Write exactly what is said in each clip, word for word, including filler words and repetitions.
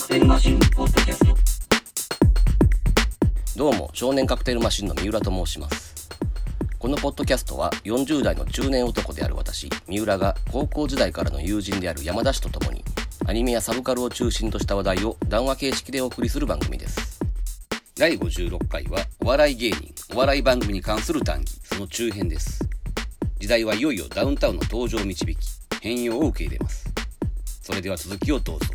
カクテルマシンポッドキャスト。どうも、少年カクテルマシンの三浦と申します。このポッドキャストはよんじゅう代の中年男である私三浦が、高校時代からの友人である山田氏と共にアニメやサブカルを中心とした話題を談話形式でお送りする番組です。第ごじゅうろっかいはお笑い芸人、お笑い番組に関する談義、その中編です。時代はいよいよダウンタウンの登場を導き、変容を受け入れます。それでは続きをどうぞ。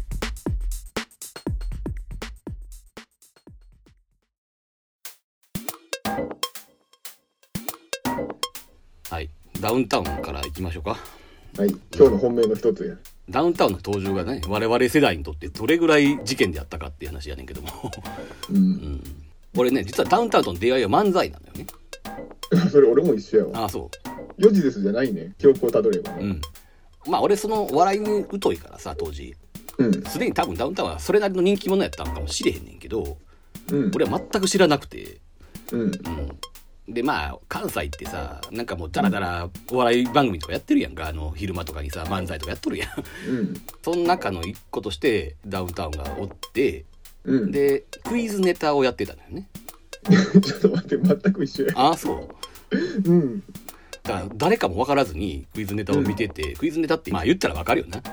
はい、ダウンタウンから行きましょうか。はい、今日の本命の一つや。ダウンタウンの登場がね、我々世代にとってどれぐらい事件であったかっていう話やねんけども、うんうん、俺ね、実はダウンタウンとの出会いは漫才なんだよねそれ俺も一緒やわ。ああ、そう。よじですじゃないね、記憶をたどれば、ね、うん。まあ俺そのお笑いに疎いからさ、当時すで、うん、に多分ダウンタウンはそれなりの人気者やったのかもしれへんねんけど、うん、俺は全く知らなくて、うんうん、でまあ関西ってさ、なんかもうダラダラお笑い番組とかやってるやんか、あの昼間とかにさ漫才とかやっとるやん、うん、その中の一個としてダウンタウンがおって、うん、でクイズネタをやってたんだよねちょっと待って、全く一緒や。ああ、そううん。だから誰かも分からずにクイズネタを見てて、うん、クイズネタってまあ言ったら分かるよな、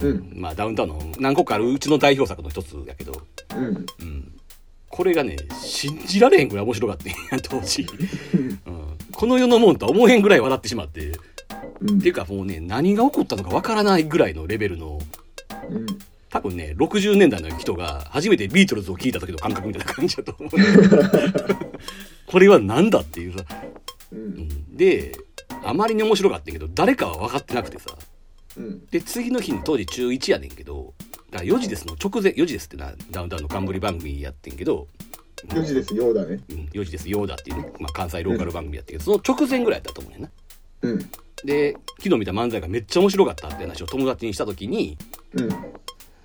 うんうん、まあダウンタウンの何個かあるうちの代表作の一つやけど、うんうん、これがね、信じられへんぐらい面白かった当時、うん、この世のもんとは思えへんぐらい笑ってしまって、うん、っていうかもうね、何が起こったのか分からないぐらいのレベルの、うん、多分ねろくじゅうねんだいの人が初めてビートルズを聴いた時の感覚みたいな感じだと思うこれはなんだっていうさ、うんうん、であまりに面白かったけど誰かは分かってなくてさ、うん、で次の日に当時中いちやねんけど、だからよじですの直前、よじですってなダウンタウンの冠番組やってんけど、よじですようだね、うん、よじですようだっていうね、まあ、関西ローカル番組やってんけど、うん、その直前ぐらいだったと思うねんな、うん、で昨日見た漫才がめっちゃ面白かったって話を友達にした時に、うん、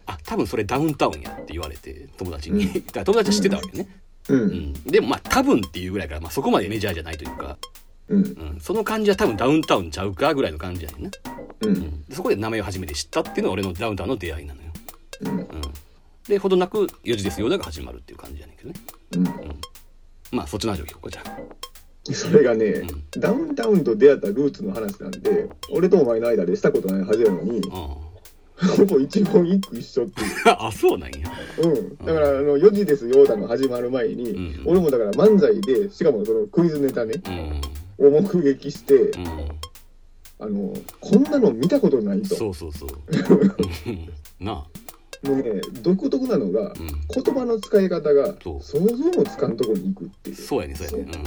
あ、多分それダウンタウンやって言われて友達に、うん、だから友達は知ってたわけね、うんうん、でもまあ多分っていうぐらいから、まあ、そこまでメジャーじゃないというか、うんうん、その感じは多分ダウンタウンちゃうかぐらいの感じやねんな、うんうん、そこで名前を初めて知ったっていうのが俺のダウンタウンの出会いなのよ、うんうん、でほどなくよじですよだが始まるっていう感じやねんけどね、うんうん、まあそっちの話を聞こうか。じゃあそれがね、うん、ダウンタウンと出会ったルーツの話なんで、俺とお前の間でしたことないはずやのに、ほぼ一言一句一緒っていうあ、そうなんや。うん。だからあのよじですよだが始まる前に、うん、俺もだから漫才で、しかもそのクイズネタね、うんを目撃して、うん、あのこんなの見たことないと。そうそうそうなあ、もうね、独特なのが、うん、言葉の使い方が想像もつかんとこに行くっていう。そうやね、そうやね、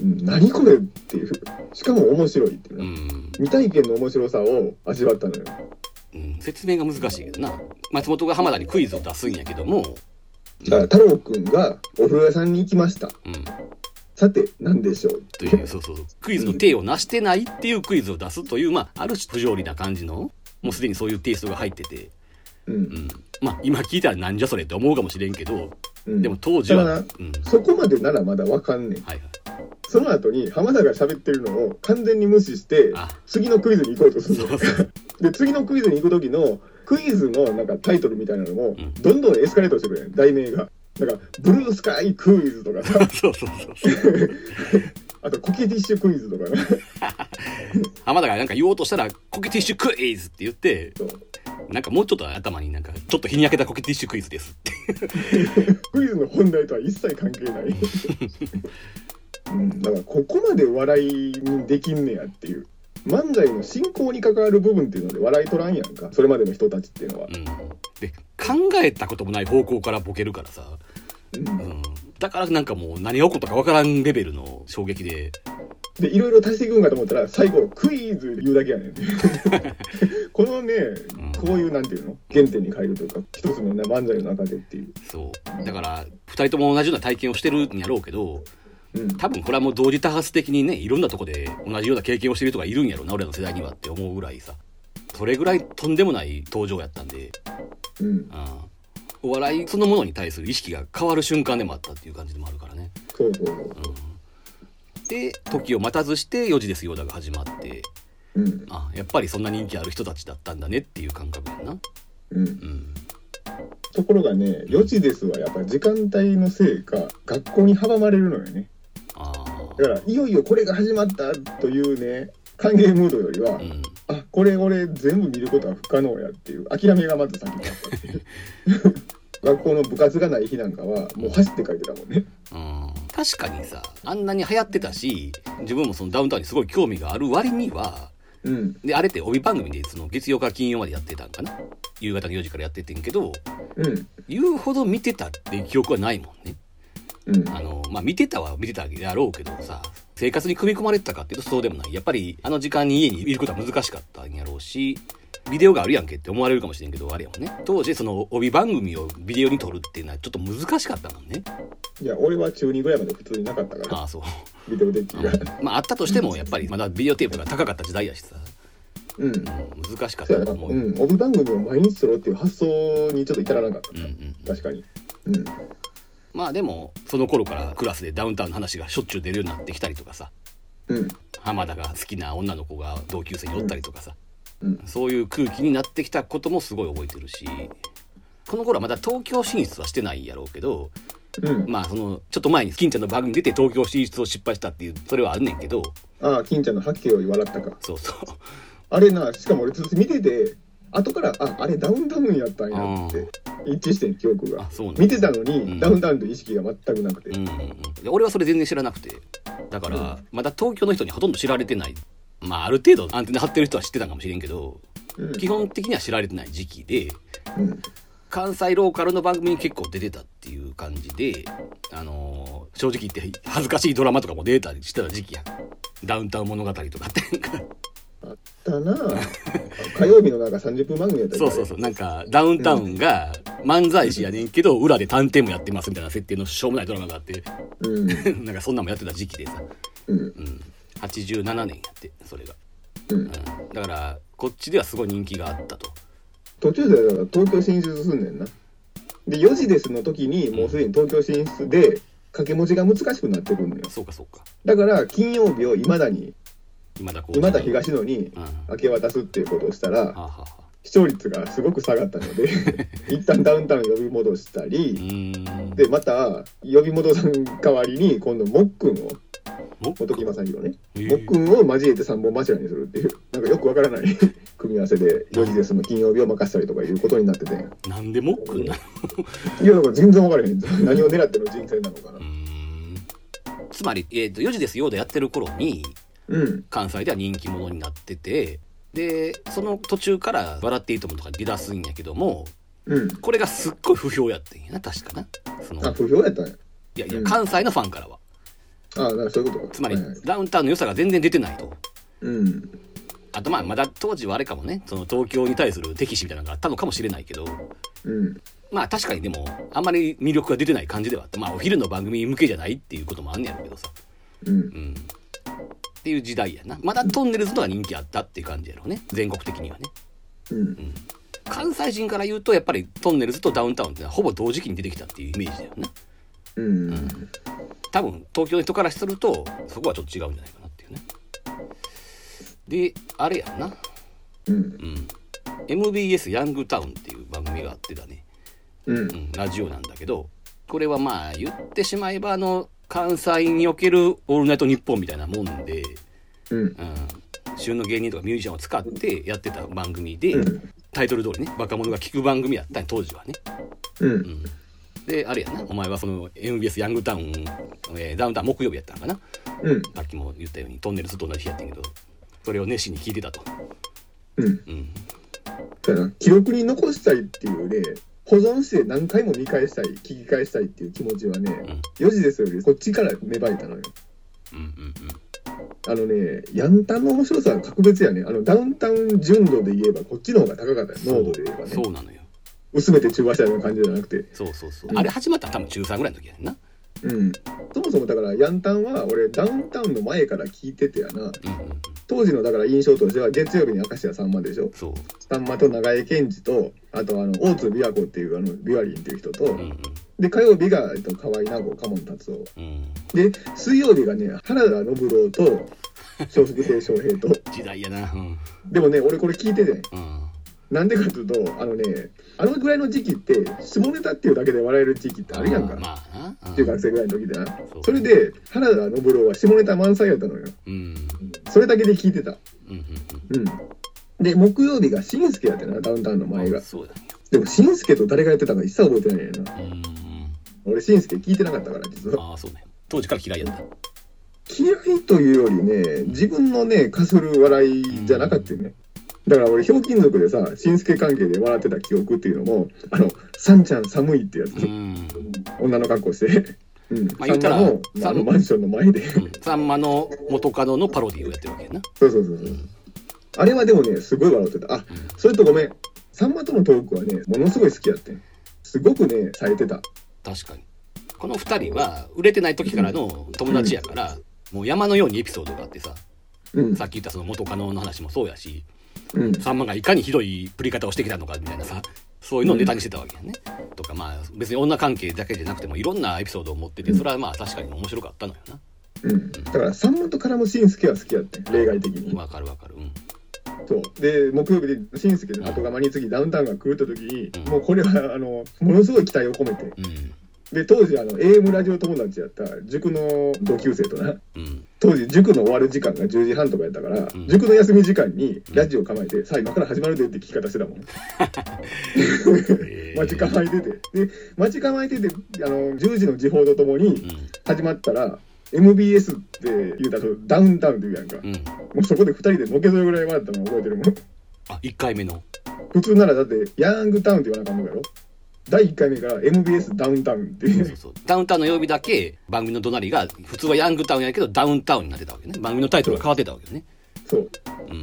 うんうん、何これっていう、しかも面白いっていう、うん、未体験の面白さを味わったのよ、うん、説明が難しいけどな。松本が浜田にクイズを出すんやけども、だから太郎くんがお風呂屋さんに行きました、うん、さて何でしょうという、そうそうそうクイズの体を成してないっていうクイズを出すという、まあある種不条理な感じの、もうすでにそういうテイストが入ってて、うんうん、まあ今聞いたらなんじゃそれって思うかもしれんけど、うん、でも当時は、うん、そこまでならまだわかんねん、はいはい、その後に浜田が喋ってるのを完全に無視して次のクイズに行こうとするの。そうそうで次のクイズに行く時のクイズのなんかタイトルみたいなのもどんどんエスカレートしてくれる、うん、題名がなんかブルースカイクイズとかさそうそうそうあとコケティッシュクイズとかね浜田がなんか言おうとしたらコケティッシュクイズって言って、なんかもうちょっと頭になんかちょっと日に焼けたコケティッシュクイズですってクイズの本題とは一切関係ないだからここまで笑いにできんねやっていう、漫才の進行に関わる部分っていうので笑い取らんやんか、それまでの人たちっていうのは、うん、で考えたこともない方向からボケるからさ、うんうん、だからなんかもう何が起こったか分からんレベルの衝撃で、でいろいろ足していくんかと思ったら最後クイズ言うだけやねんこのね、うん、こういうなんていうの原点に変えるというか、一つの、ね、漫才の中でっていう、そうだからふたりとも同じような体験をしてるんやろうけど、うん、多分これはもう同時多発的にね、いろんなとこで同じような経験をしてる人がいるんやろな俺の世代にはって思うぐらいさ、それぐらいとんでもない登場やったんで、うん、ああお笑いそのものに対する意識が変わる瞬間でもあったっていう感じでもあるからね。そうそうそう、うん、で時を待たずしてよじですよだが始まって、うん、あ、やっぱりそんな人気ある人たちだったんだねっていう感覚やな、うん、うん、ところがね、よじですはやっぱ時間帯のせいか学校に阻まれるのよね。あだからいよいよこれが始まったというね歓迎ムードよりは、うん、あこれ俺全部見ることは不可能やっていう諦めがまず先だったっていう学校の部活がない日なんかはもう走って書いてたもんね、うん、確かにさあんなに流行ってたし自分もそのダウンタウンにすごい興味がある割には、うん、であれって帯番組でその月曜から金曜までやってたんかな、夕方のよじからやっててんけど、うん、言うほど見てたって記憶はないもんね、うん、あのまあ見てたは見てたであろうけどさ生活に組み込まれてたかっていうとそうでもない。やっぱりあの時間に家にいることは難しかったんやろうしビデオがあるやんけって思われるかもしれんけどあれやもんね、当時その帯番組をビデオに撮るっていうのはちょっと難しかったもんね。いや俺は中にぐらいまで普通になかったから。ああそうビデオデッキがあ、まあ、あったとしてもやっぱりまだビデオテープが高かった時代やしさ、うん、うん、難しかったと思う、うん、帯番組を毎日撮ろうっていう発想にちょっと至らなかった、うんうん、確かに、うん、まあでもその頃からクラスでダウンタウンの話がしょっちゅう出るようになってきたりとかさ、うん、浜田が好きな女の子が同級生におったりとかさ、うんうん、そういう空気になってきたこともすごい覚えてるし、この頃はまだ東京進出はしてないやろうけど、うん、まあそのちょっと前に金ちゃんの番組出て東京進出を失敗したっていうそれはあるねんけど、ああ金ちゃんのハッケを笑ったか、そうそうあれな、しかも俺ずっと見てて後から あ, あれダウンタウンやったんやって一致してん記憶が。そうなん見てたのに、うん、ダウンタウンと意識が全くなくて、うんうんうん、俺はそれ全然知らなくてだから、うん、まだ東京の人にほとんど知られてない、まあある程度アンテナ張ってる人は知ってたかもしれんけど、うん、基本的には知られてない時期で、うん、関西ローカルの番組に結構出てたっていう感じで、あのー、正直言って恥ずかしいドラマとかも出たりしてた時期や。ダウンタウン物語とかってかあったな火曜日のなんかさんじゅっぷん番組やったりそうそうそう、なんかダウンタウンが漫才師やねんけど裏で探偵もやってますみたいな設定のしょうもないドラマがあって、うん、なんかそんなもやってた時期でさ、うん、うんはちじゅうななねんやってそれが、うんうん、だからこっちではすごい人気があったと。途中でだから東京進出すんねんな。でよじですの時にもうすでに東京進出で掛け持ちが難しくなってくるのよ、うん、そうかそうか。だから金曜日をいまだにいまだ東野に明け渡すっていうことをしたら、うん、はあはあ、視聴率がすごく下がったので一旦ダウンタウン呼び戻したりでまた呼び戻さん代わりに今度もっくんを元木正宏ね、もっくんを交えて三本柱にするっていうなんかよくわからない組み合わせでよじですの金曜日を任せたりとかいうことになってて、なんでもっくんなのいやだから全然わからへん何を狙っての人生なのかな。うーんつまり、えー、とよじですよでやってる頃に、うん、関西では人気者になってて、でその途中から笑っていいともとか出だすんやけども、うん、これがすっごい不評やってんやな確かな。そのあ不評やったんや。いやいや、うん、関西のファンからはああなんかそういうことか。つまり、はいはい、ダウンタウンの良さが全然出てないと、うん、あとまあまだ当時はあれかもね、その東京に対する敵視みたいなのがあったのかもしれないけど、うん、まあ確かにでもあんまり魅力が出てない感じではあって、まあお昼の番組向けじゃないっていうこともあんねやろうけどさ、うんうん、っていう時代やな。まだトンネルズとか人気あったっていう感じやろうね全国的にはね、うんうん、関西人から言うとやっぱりトンネルズとダウンタウンってのはほぼ同時期に出てきたっていうイメージだよね、うんうん、多分東京の人からするとそこはちょっと違うんじゃないかなっていうね。であれやんな、うんうん、エムビーエス ヤングタウンっていう番組があってだね、うんうん、ラジオなんだけど、これはまあ言ってしまえばあの関西におけるオールナイトニッポンみたいなもんで、うんうん、旬の芸人とかミュージシャンを使ってやってた番組で、うん、タイトル通りね若者が聞く番組やった当時はね、うんうんであれやな、お前はその エムビーエス ヤングタウン、えー、ダウンタウン木曜日やったのかな、うん、さっきも言ったようにトンネルずっと同じ日やってんけどそれを熱心に聞いてたと、うんうん、だから記録に残したいっていうね、保存して何回も見返したい聞き返したいっていう気持ちはね、うん、よじですよりこっちから芽生えたのよ、うんうんうん、あのねヤンタンの面白さは格別やね。あのダウンタウン純度で言えばこっちの方が高かったよ、濃度で言えばね。そうなのよ、薄めて中和したような感じじゃなくて、そうそうそう、うん、あれ始まったら多分中さんぐらいの時やねんな、うん、そもそもだからヤンタンは俺ダウンタウンの前から聞いててやな、うん、当時のだから印象としては月曜日に明石家さんまでしょ、そうさんまと長江健二とあとあの大津美和子っていうあのビワリンっていう人と、うんうん、で火曜日が、えっと、河合奈保嘉門達夫、うん、で水曜日がね原田信郎と笑福亭笑瓶と時代やな、うん、でもね俺これ聞いてて、うんなんでかというと、あのね、あのぐらいの時期って下ネタっていうだけで笑える時期ってあるやんか、まあな、中学生ぐらいの時だな。 そ, それで原田のぶろうは下ネタ満載やったのよ、うん、それだけで聞いてた、うんうんうん、で木曜日がしんすけやったな、ダウンタウンの前が。そうだ、ね、でもしんすけと誰がやってたか一切覚えてないやな、うん、俺しんすけ聞いてなかったから実は。あ、そうね、当時から嫌いやった。嫌いというよりね、自分のねかする笑いじゃなかったよね、うん。だから俺ひょうきん族でさ、しんすけ関係で笑ってた記憶っていうのも、あのさんちゃん寒いってやつ、うん、女の格好して、うん、まあ、言ったらの、まあ、あのマンションの前で、うん、さんまの元カノのパロディをやってるわけやな。そうそうそうそう、うん、あれはでもねすごい笑ってた。あ、うん、それとごめん、さんまとのトークはねものすごい好きやってん、すごくねされてた。確かにこのふたりは売れてない時からの友達やから、うん、もう山のようにエピソードがあってさ、うん、さっき言ったその元カノの話もそうやし、うん、さんまがいかにひどい振り方をしてきたのかみたいなさ、そういうのをネタにしてたわけやね、うん、とか、まあ別に女関係だけじゃなくてもいろんなエピソードを持ってて、それはまあ確かに面白かったのよな、うんうん、だからさんまとからもしんすけは好きやって例外的に。わかるわかる、うん、そうで木曜日でしんすけの後釜に次ダウンタウンが来るときに、うん、もうこれはあのものすごい期待を込めて、うん、で当時あの エーエム ラジオ友達やった塾の同級生とな、うん、当時塾の終わる時間がじゅうじはんとかやったから、うん、塾の休み時間にラジオ構えて、うん、さあ今から始まるでって聞き方してたもん待ち構えてて、で待ち構えててあのじゅうじの時報とともに始まったら、うん、エムビーエス って言うたらダウンタウンって言うやんか、うん、もうそこでふたりでのけぞるぐらい笑ったの覚えてるもん。あ、いっかいめの普通ならだってヤングタウンって言わなかったのやろ、だいいっかいめから エムビーエス ダウンタウンっていう。そうそうそう、ダウンタウンの曜日だけ番組の隣が普通はヤングタウンやけどダウンタウンになってたわけね、番組のタイトルが変わってたわけね。そう、うん、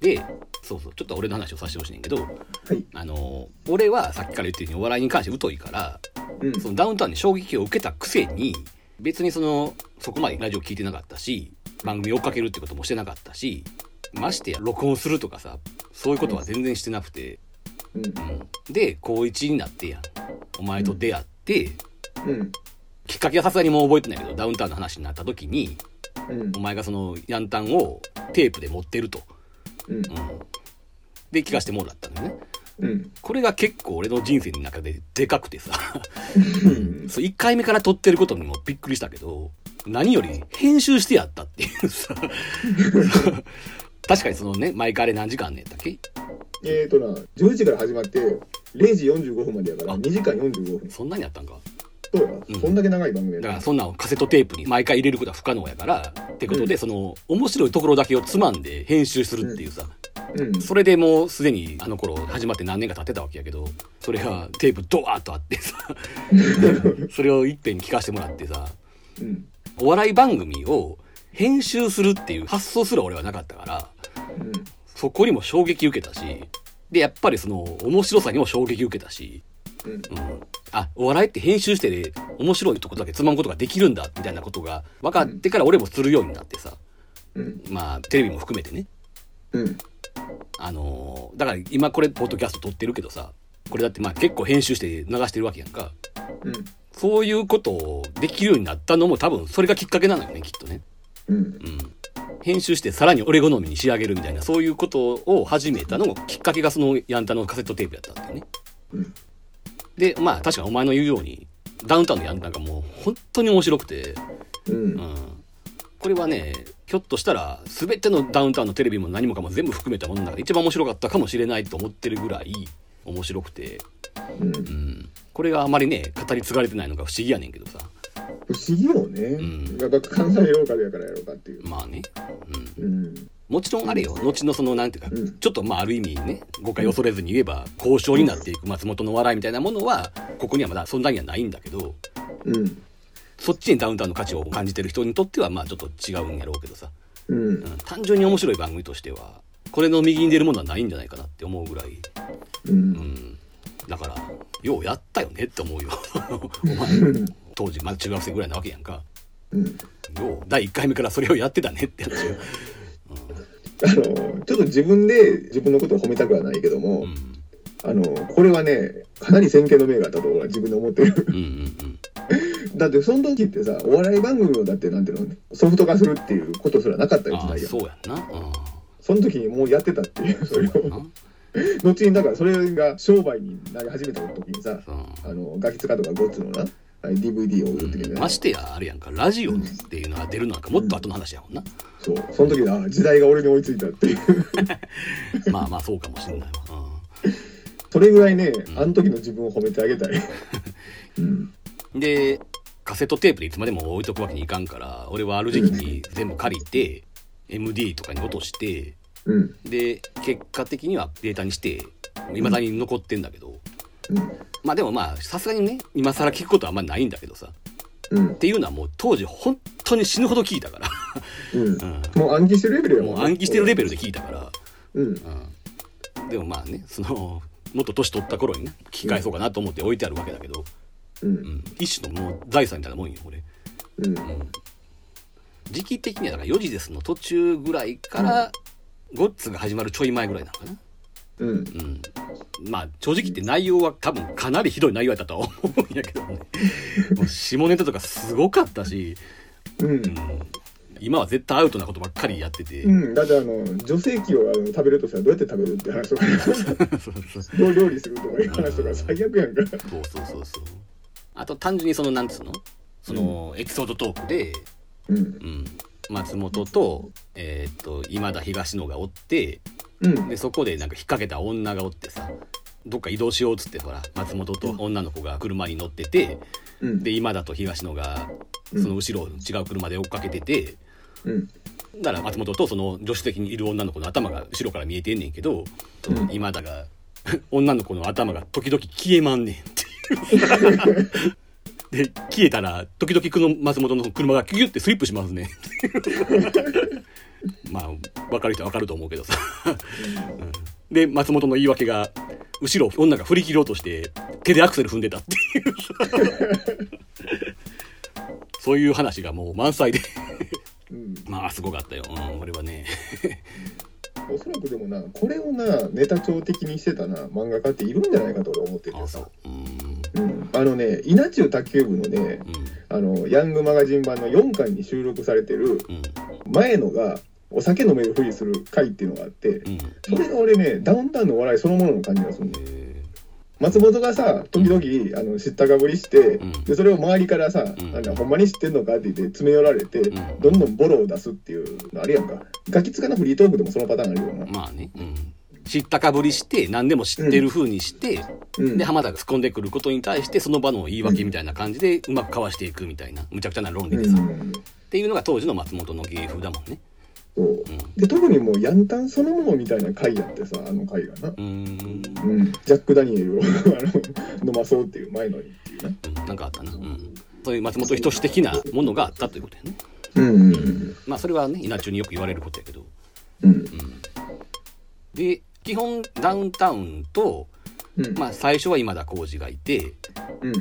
でそうそう、ちょっと俺の話をさせてほしいんだけど、はい、あの俺はさっきから言ってるようにお笑いに関して疎いから、うん、そのダウンタウンに衝撃を受けたくせに別にそのそこまでラジオ聞いてなかったし、番組追っかけるってこともしてなかったし、ましてや録音するとかさ、そういうことは全然してなくて、うん、で高一になってやんお前と出会って、うん、きっかけはさすがにもう覚えてないけど、ダウンタウンの話になった時に、うん、お前がそのヤンタンをテープで持ってると、うんうん、で聞かせてもらったんだよね、うん、これが結構俺の人生の中ででかくてさそういっかいめから撮ってることにもびっくりしたけど、何より編集してやったっていうさ確かにそのね、毎回あれ何時間ねんだっけ、えーとな、じゅうじから始まってれいじよんじゅうごふんまでやからにじかんよんじゅうごふん。そんなにあったんか。そうや、うん、そんだけ長い番組やだから、そんなカセットテープに毎回入れることは不可能やから、うん、ってことでその面白いところだけをつまんで編集するっていうさ、うんうん、それでもうすでにあの頃始まって何年か経ってたわけやけど、それがテープドワーッとあってさそれをいっぺんに聞かせてもらってさ、うん、お笑い番組を編集するっていう発想すら俺はなかったから、うん、そこにも衝撃受けたし、でやっぱりその面白さにも衝撃受けたし、うんうん、あ、お笑いって編集してで面白いとこだけつまむことができるんだみたいなことが分かってから俺もするようになってさ、うん、まあテレビも含めてね、うん、あのー、だから今これポッドキャスト撮ってるけどさ、これだってまあ結構編集して流してるわけやんか、うん、そういうことをできるようになったのも多分それがきっかけなのよね、きっとね、うん、うん、編集してさらに俺好みに仕上げるみたいな、そういうことを始めたのもきっかけがそのヤンタのカセットテープだったんだよね、うん、でまあ確かにお前の言うようにダウンタウンのヤンタがもう本当に面白くて、うんうん、これはねひょっとしたら全てのダウンタウンのテレビも何もかも全部含めたものの中で一番面白かったかもしれないと思ってるぐらい面白くて、うんうん、これがあまりね語り継がれてないのが不思議やねんけどさ、不思議よね、うん、だから関西ローカルやからやろうかっていう、まあね、うんうん、もちろんあれよ、後のそのなんていうか、うん、ちょっとまあある意味ね誤解を恐れずに言えば交渉になっていく松本の笑いみたいなものはここにはまだそんなにはないんだけど、うん、そっちにダウンタウンの価値を感じてる人にとってはまあちょっと違うんやろうけどさ、うんうん、単純に面白い番組としてはこれの右に出るものはないんじゃないかなって思うぐらい、うんうん、だからようやったよねって思うよお前当時まだ中学生ぐらいなわけやんか、うん、もうだいいっかいめからそれをやってたねって話を、うん、あのちょっと自分で自分のことを褒めたくはないけども、うん、あのこれはねかなり先見の明があったと俺は自分で思ってる、うんうんうん、だってその時ってさお笑い番組をだってなんていうのソフト化するっていうことすらなかったりしないやん。あ、そうやんな、うん、その時にもうやってたっていう、それを後にだからそれが商売になり始めた時にさ、あのガキ使とかゴッツのな ディーブイディー を売ってきて、ましてやあれやんか、ラジオっていうのが出るのなんかもっと後の話やもんな、うん、そうその時の時代が俺に追いついたっていうまあまあそうかもしれないわ、うん、それぐらいね、あの時の自分を褒めてあげたい、うん、でカセットテープでいつまでも置いとくわけにいかんから、俺はある時期に全部借りて エムディー とかに落として、うん、で結果的にはデータにして未だに残ってんだけど、うん、まあでもまあさすがにね今更聞くことはあんまないんだけどさ、うん、っていうのはもう当時本当に死ぬほど聞いたから、うんうん、もう暗記してるレベルやもん、もう暗記してるレベルで聞いたから、うんうん、でもまあね、そのもっと年取った頃にね聞き返そうかなと思って置いてあるわけだけど、うんうん、一種のもう財産みたいなもんよこれ、うんうん、時期的にはだからよじですの途中ぐらいから、うん、ゴッツが始まるちょい前ぐらいなのかな、うんうん、まあ正直言って内容は多分かなりひどい内容だったとは思うんやけどねもう下ネタとかすごかったし、うんうん、今は絶対アウトなことばっかりやってて、うん、だってあの女性器をあの食べるとしたらどうやって食べるって話とかどう料理するとかいう話とか最悪やんかそうそうそうそう、あと単純にそのなんつうのそのエピソードトークで、うんうん、松本と、えー、っと今田東野がおって、うん、でそこでなんか引っ掛けた女がおってさ、どっか移動しようっつってほら松本と女の子が車に乗ってて、うん、で今田と東野がその後ろを違う車で追っかけてて、うん、だから松本とその助手席にいる女の子の頭が後ろから見えてんねんけど、うん、今田が女の子の頭が時々消えまんねんってで消えたら時々この松本の車がキュキュってスリップしますねまあ分かる人は分かると思うけどさ、うん、で松本の言い訳が後ろ女が振り切ろうとして手でアクセル踏んでたっていうそういう話がもう満載でまあすごかったよ、うん、俺はねおそらくでもな、これをなネタ帳的にしてたな漫画家っているんじゃないかと俺思っててさ、うんうん、あのね稲中卓球部のね、うん、あのヤングマガジン版のよんかんに収録されてる前のがお酒飲めるふりする回っていうのがあって、うん、それが俺ねダウンタウンの笑いそのものの感じがするんだよ。松本がさ時々あの知ったかぶりして、うん、でそれを周りからさ、うん、あのほんまに知ってんのかって言って詰め寄られて、うん、どんどんボロを出すっていうのあれやんか。ガキつかのフリートークでもそのパターンあるよな。まあね、うん、知ったかぶりして何でも知ってる風にして、うん、で浜田が突っ込んでくることに対してその場の言い訳みたいな感じでうまくかわしていくみたいなむちゃくちゃな論理でさ、うん、っていうのが当時の松本の芸風だもんね。そうで特にもうヤンタンそのものみたいな回やってさ、あの回がな、うん、うん、ジャック・ダニエルを飲まそうっていう前のにっていうね、うん、なんかあったな、うん、そういう松本人志的なものがあったということやね、うんうんうん、まあそれはね稲中によく言われることやけど、うんうん、で基本ダウンタウンと、うん、まあ最初は今田耕司がいて、うん、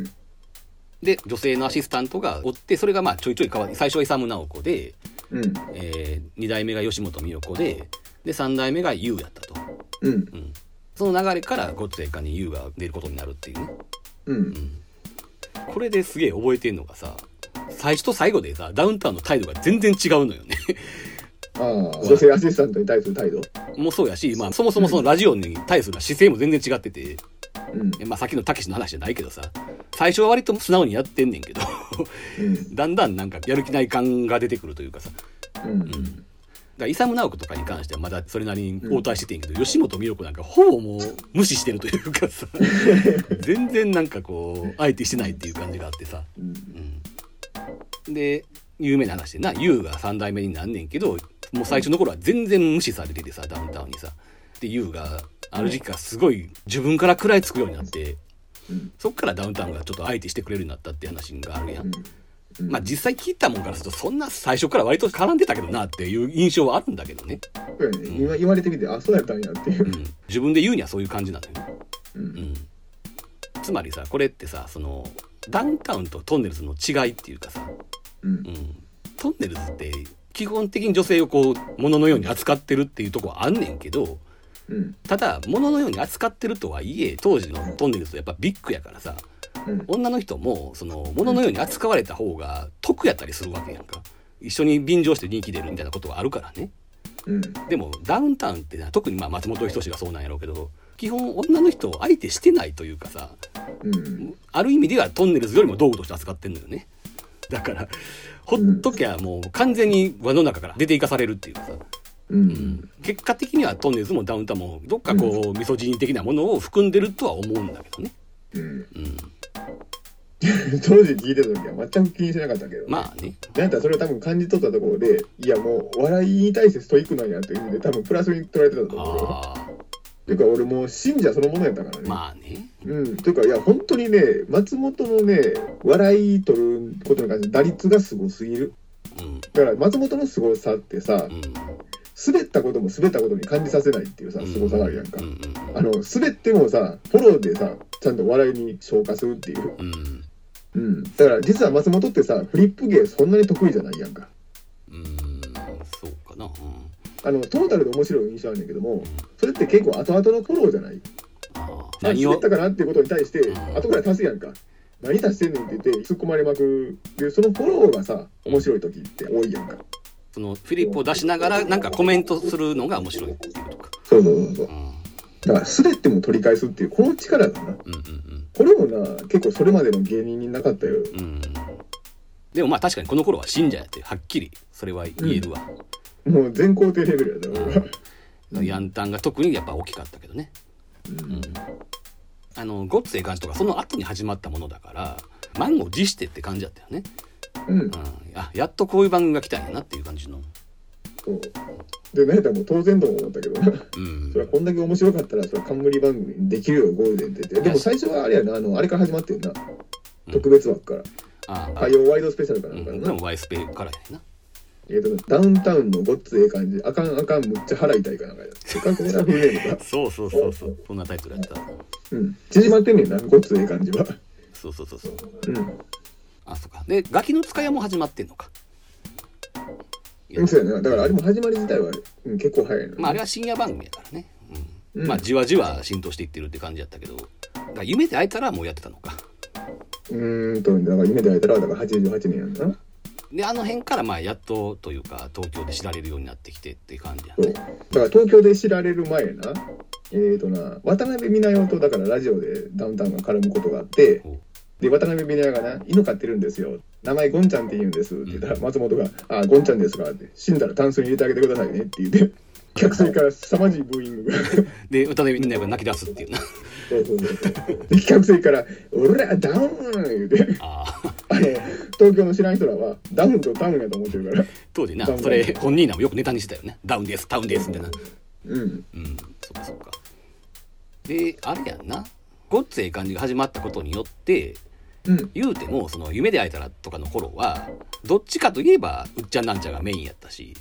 で女性のアシスタントがおって、それがまあちょいちょい変わって、最初は勇直子で、うんえー、にだいめが吉本美代子で、でさんだいめが ユー やったと、うんうん、その流れからゴッツ映画に ユー が出ることになるっていうね、うんうん、これですげえ覚えてんのがさ、最初と最後でさダウンタウンの態度が全然違うのよねあ女性アシスタントに対する態度もそうやし、まあ、そもそもそのラジオに対する姿勢も全然違ってて、うんまあ、さっきのたけしの話じゃないけどさ、最初は割と素直にやってんねんけど、うん、だんだんなんかやる気ない感が出てくるというかさ、うんうん、だから勇直子とかに関してはまだそれなりに応対しててんけど、うん、吉本美代子なんかほぼもう無視してるというかさ全然なんかこう相手してないっていう感じがあってさ、うんうん、で有名な話でな ユー がさんだいめになんねんけど、もう最初の頃は全然無視されててさダウンタウンにさ、で ユー がある時期からすごい自分から食らいつくようになって、うん、そっからダウンタウンがちょっと相手してくれるようになったって話があるやん、うんうん、まあ実際聞いたもんからするとそんな最初から割と絡んでたけどなっていう印象はあるんだけどね、うんうん、今言われてみてあそうやったんやっていう、うん、自分で言うにはそういう感じなんだよね、うんうん、つまりさこれってさそのダウンタウンととんねるずの違いっていうかさ、うんうん、とんねるずって基本的に女性をこう物のように扱ってるっていうとこはあんねんけど、うん、ただ物のように扱ってるとはいえ当時のとんねるずやっぱビッグやからさ、うん、女の人もその物のように扱われた方が得やったりするわけやんか。一緒に便乗して人気出るみたいなことはあるからね、うん、でもダウンタウンって特にまあ松本人志がそうなんやろうけど、基本女の人を相手してないというかさ、うん、ある意味ではトンネルズよりも道具として扱ってんのよね。だからほっときゃもう完全に輪の中から出ていかされるっていうかさ、うんうん、結果的にはトンネルズもダウンタウンもどっかこう、うん、ミソジニ的なものを含んでるとは思うんだけどね、うんうん、当時聞いてた時は全く気にしなかったけど、ね、まあね、なんかそれを多分感じ取ったところで、いやもう笑いに対してストイックなんやという意味で多分プラスに取られてたと思うよ。というか俺もう信者そのものやったからね。まあね、うん、というかいや本当にね、松本のね笑い取ることに関して打率がすごすぎる、うん、だから松本のすごさってさ、うん、滑ったことも滑ったことに感じさせないっていうさすごさがあるやんか、うんうん、あの滑ってもさフォローでさちゃんと笑いに昇華するっていう、うんうん、だから実は松本ってさフリップ芸そんなに得意じゃないやんか、うん、そうかな、うん、あのトータルで面白い印象あるんだけども、それって結構後々のフォローじゃない。何をやったかなっていうことに対して後から足すやんか、何足してんねんって言って突っ込まれまくる。そのフォローがさ面白い時って多いやんか。そのフリップを出しながらなんかコメントするのが面白いっていうことか。そうそうそう、うん、だから滑っても取り返すっていうこの力だな、うんうんうん、これもな結構それまでの芸人になかったよ、うん、でもまあ確かにこの頃は信者やってはっきりそれは言えるわ、うん、もう全肯定レベルやだから、うん、ヤンタンが特にやっぱ大きかったけどね、うんうん、あのごっつええ感じとかその後に始まったものだから満を持してって感じだったよね、うんうん、あやっとこういう番組が来たんやなっていう感じの。そうで何やったらもう当然と思ったけど、うん、それはこんだけ面白かったらそれ冠番組にできるよゴールデンって言って。でも最初はあれやな、あのあれから始まってるな、うん、特別枠からああ火曜ワイドスペシャルからだからな、うん、でもワイスペからやな。えー、とダウンタウンのごっつええ感じ、あかんあかんむっちゃ腹痛いかなんかやせっかくねそうそうそうそう、こんなタイトルだった、うん、縮まってんねんなごっつええ感じは。そうそうそうそう、うん、あそうか。でガキの使いも始まってんのか。そうやな、だからあれも始まり自体は、うん、結構早いの、ね、まああれは深夜番組やからね、うんうん、まあじわじわ浸透していってるって感じやったけど、だから夢で会えたらもうやってたのか。うーんと、だから夢で会えたらだからはちじゅうはちねんやんな。であの辺からまあやっとというか東京で知られるようになってきてっていう感じやね。だから東京で知られる前な、えーとな渡辺美奈代とだからラジオでダウンタウンが絡むことがあって、で渡辺美奈代がな犬飼ってるんですよ、名前ゴンちゃんって言うんですって言ったら、うん、松本があゴンちゃんですかって死んだらタンスに入れてあげてくださいねって言って客席から凄まじいブーイングがで渡辺美奈代が泣き出すっていうなそうそうそうで客席から俺らダウン言うて、ああの東京の知らん人らはダウンとタウンやと思ってるから。当時なそれ本人らもよくネタにしてたよね、ダウンですタウンですみたいな。うんうんそっかそっか。であれやんな、ごっつええ感じが始まったことによって、うん、言うてもその夢で会えたらとかの頃はどっちかといえばうっちゃんなんちゃがメインやったし、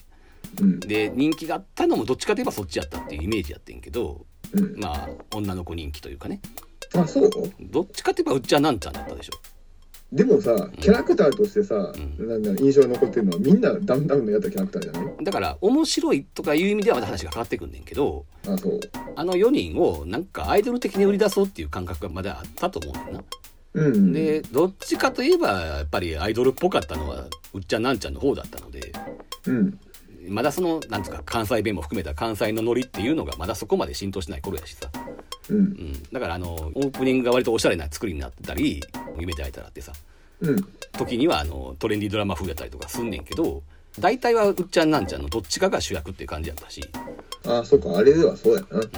うん、で人気があったのもどっちかといえばそっちやったっていうイメージやってんけど、うん、まあ女の子人気というかね。あそうどっちかといえばうっちゃんなんちゃんだったでしょ。でもさキャラクターとしてさ、うん、なんだ印象に残ってるのはみんなダウンタウンのやったキャラクターじゃない。だから面白いとかいう意味ではまた話が変わってくんねんけど、 あ, そうあのよにんをなんかアイドル的に売り出そうっていう感覚がまだあったと思うんだよな、うんうん、でどっちかといえばやっぱりアイドルっぽかったのはうっちゃんなんちゃんの方だったので、うん、まだそのなんつうか関西弁も含めた関西のノリっていうのがまだそこまで浸透しない頃やしさ、うんうん、だからあのオープニングが割とおしゃれな作りになってたり夢で会えたらってさ、うん、時にはあのトレンディードラマ風だったりとかすんねんけど、大体はうっちゃんなんちゃんのどっちかが主役っていう感じだったし。ああそうか、あれではそうやな、うん、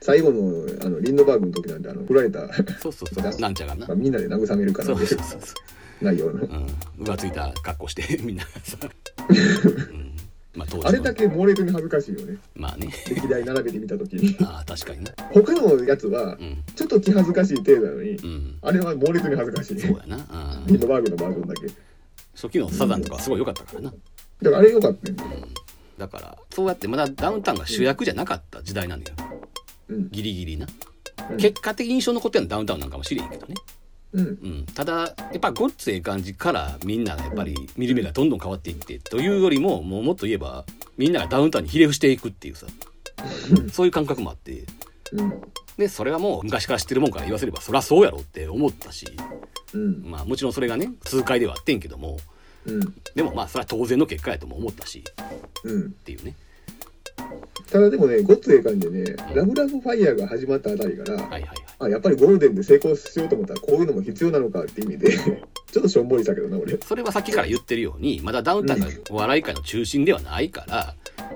最後のあのリンドバーグの時なんてあの振られたそうそうそうなんちゃんがな、まあ、みんなで慰めるからそうそうそうそう内容の、うん、浮ついた格好してみんなさ、うんまあ、あれだけ猛烈に恥ずかしいよね。まあね歴代並べてみたときにあ確かにね、他のやつはちょっと気恥ずかしい程度なのに、うん、あれは猛烈に恥ずかしい。そうやな、リンドバーグのバージョンだけ初期のサザンとかすごい良かったからな、うん、だからあれ良かったよね、うん、だからそうやってまだダウンタウンが主役じゃなかった時代なんだよ、うん、ギリギリな、うん、結果的に印象残ってるのはダウンタウンなんかもしれんけどね、うんうん、ただやっぱごっつええ感じからみんなやっぱり見る目がどんどん変わっていってというよりも、もうもっと言えばみんながダウンタウンにひれ伏していくっていうさそういう感覚もあって、うん、でそれはもう昔から知ってるもんから言わせればそりゃそうやろって思ったし、うん、まあもちろんそれがね痛快ではあってんけども、うん、でもまあそれは当然の結果やとも思ったし、うん、っていうね、ただでもね、ごっつええ感じでね、ラブラブファイヤーが始まったあたりから、はいはいはい、あ、やっぱりゴールデンで成功しようと思ったらこういうのも必要なのかって意味でちょっとしょんぼりしたけどな、俺。それはさっきから言ってるように、まだダウンタウンがお笑い界の中心ではないから、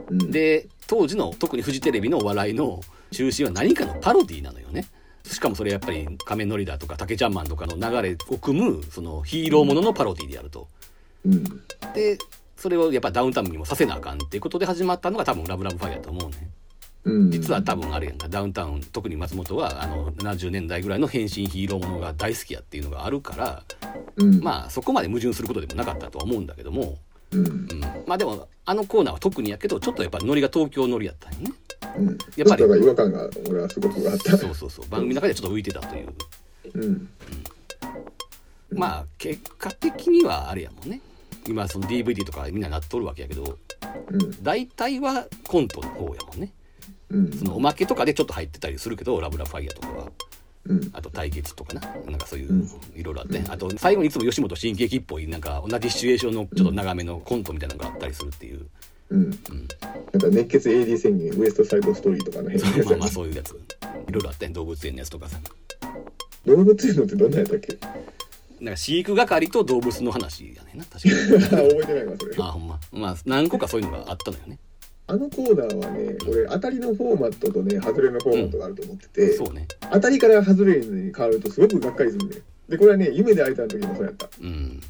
うん、で当時の特にフジテレビのお笑いの中心は何かのパロディなのよね。しかもそれやっぱり仮面ノリだとか竹ちゃんマンとかの流れを組むそのヒーローもののパロディであると、うん、でそれをやっぱダウンタウンにもさせなあかんっていうことで始まったのが多分ラブラブファイヤーだと思うね、うん、実は多分あれやんか、ダウンタウン特に松本はあのななじゅうねんだいぐらいの変身ヒーローものが大好きやっていうのがあるから、うん、まあそこまで矛盾することでもなかったとは思うんだけども、うんうん、まあでもあのコーナーは特にやけどちょっとやっぱノリが東京ノリやったんよね、うん、やっぱり違和感が俺はすごくあった。そうそうそう、番組の中でちょっと浮いてたという、うんうん、まあ結果的にはあれやもんね、今その ディーブイディー とかみんななっとるわけやけど、うん、大体はコントの方やもんね、うん、そのおまけとかでちょっと入ってたりするけど、ラブラファイヤーとかは、うん、あと対決とかな、なんかそういういろいろあって、うん、あと最後にいつも吉本新喜劇っぽいなんか同じシチュエーションのちょっと長めのコントみたいなのがあったりするっていう、うんうん、なんか熱血 エーディー 宣言、ウエストサイドストーリーとかの辺のやつ、まあまあそういうやついろいろあったね。動物園のやつとかさ、動物園のってどんなやつだっけ、なんか飼育係と動物の話やねんな、確かに覚えてないわそれ。ああほんま、まあ何個かそういうのがあったのよね。あのコーナーはね、俺当たりのフォーマットとね外れのフォーマットがあると思ってて、うん、そうね、当たりから外れに変わるとすごくがっかりするんだよ。でこれはね、夢で会えた時もそうやった、うん、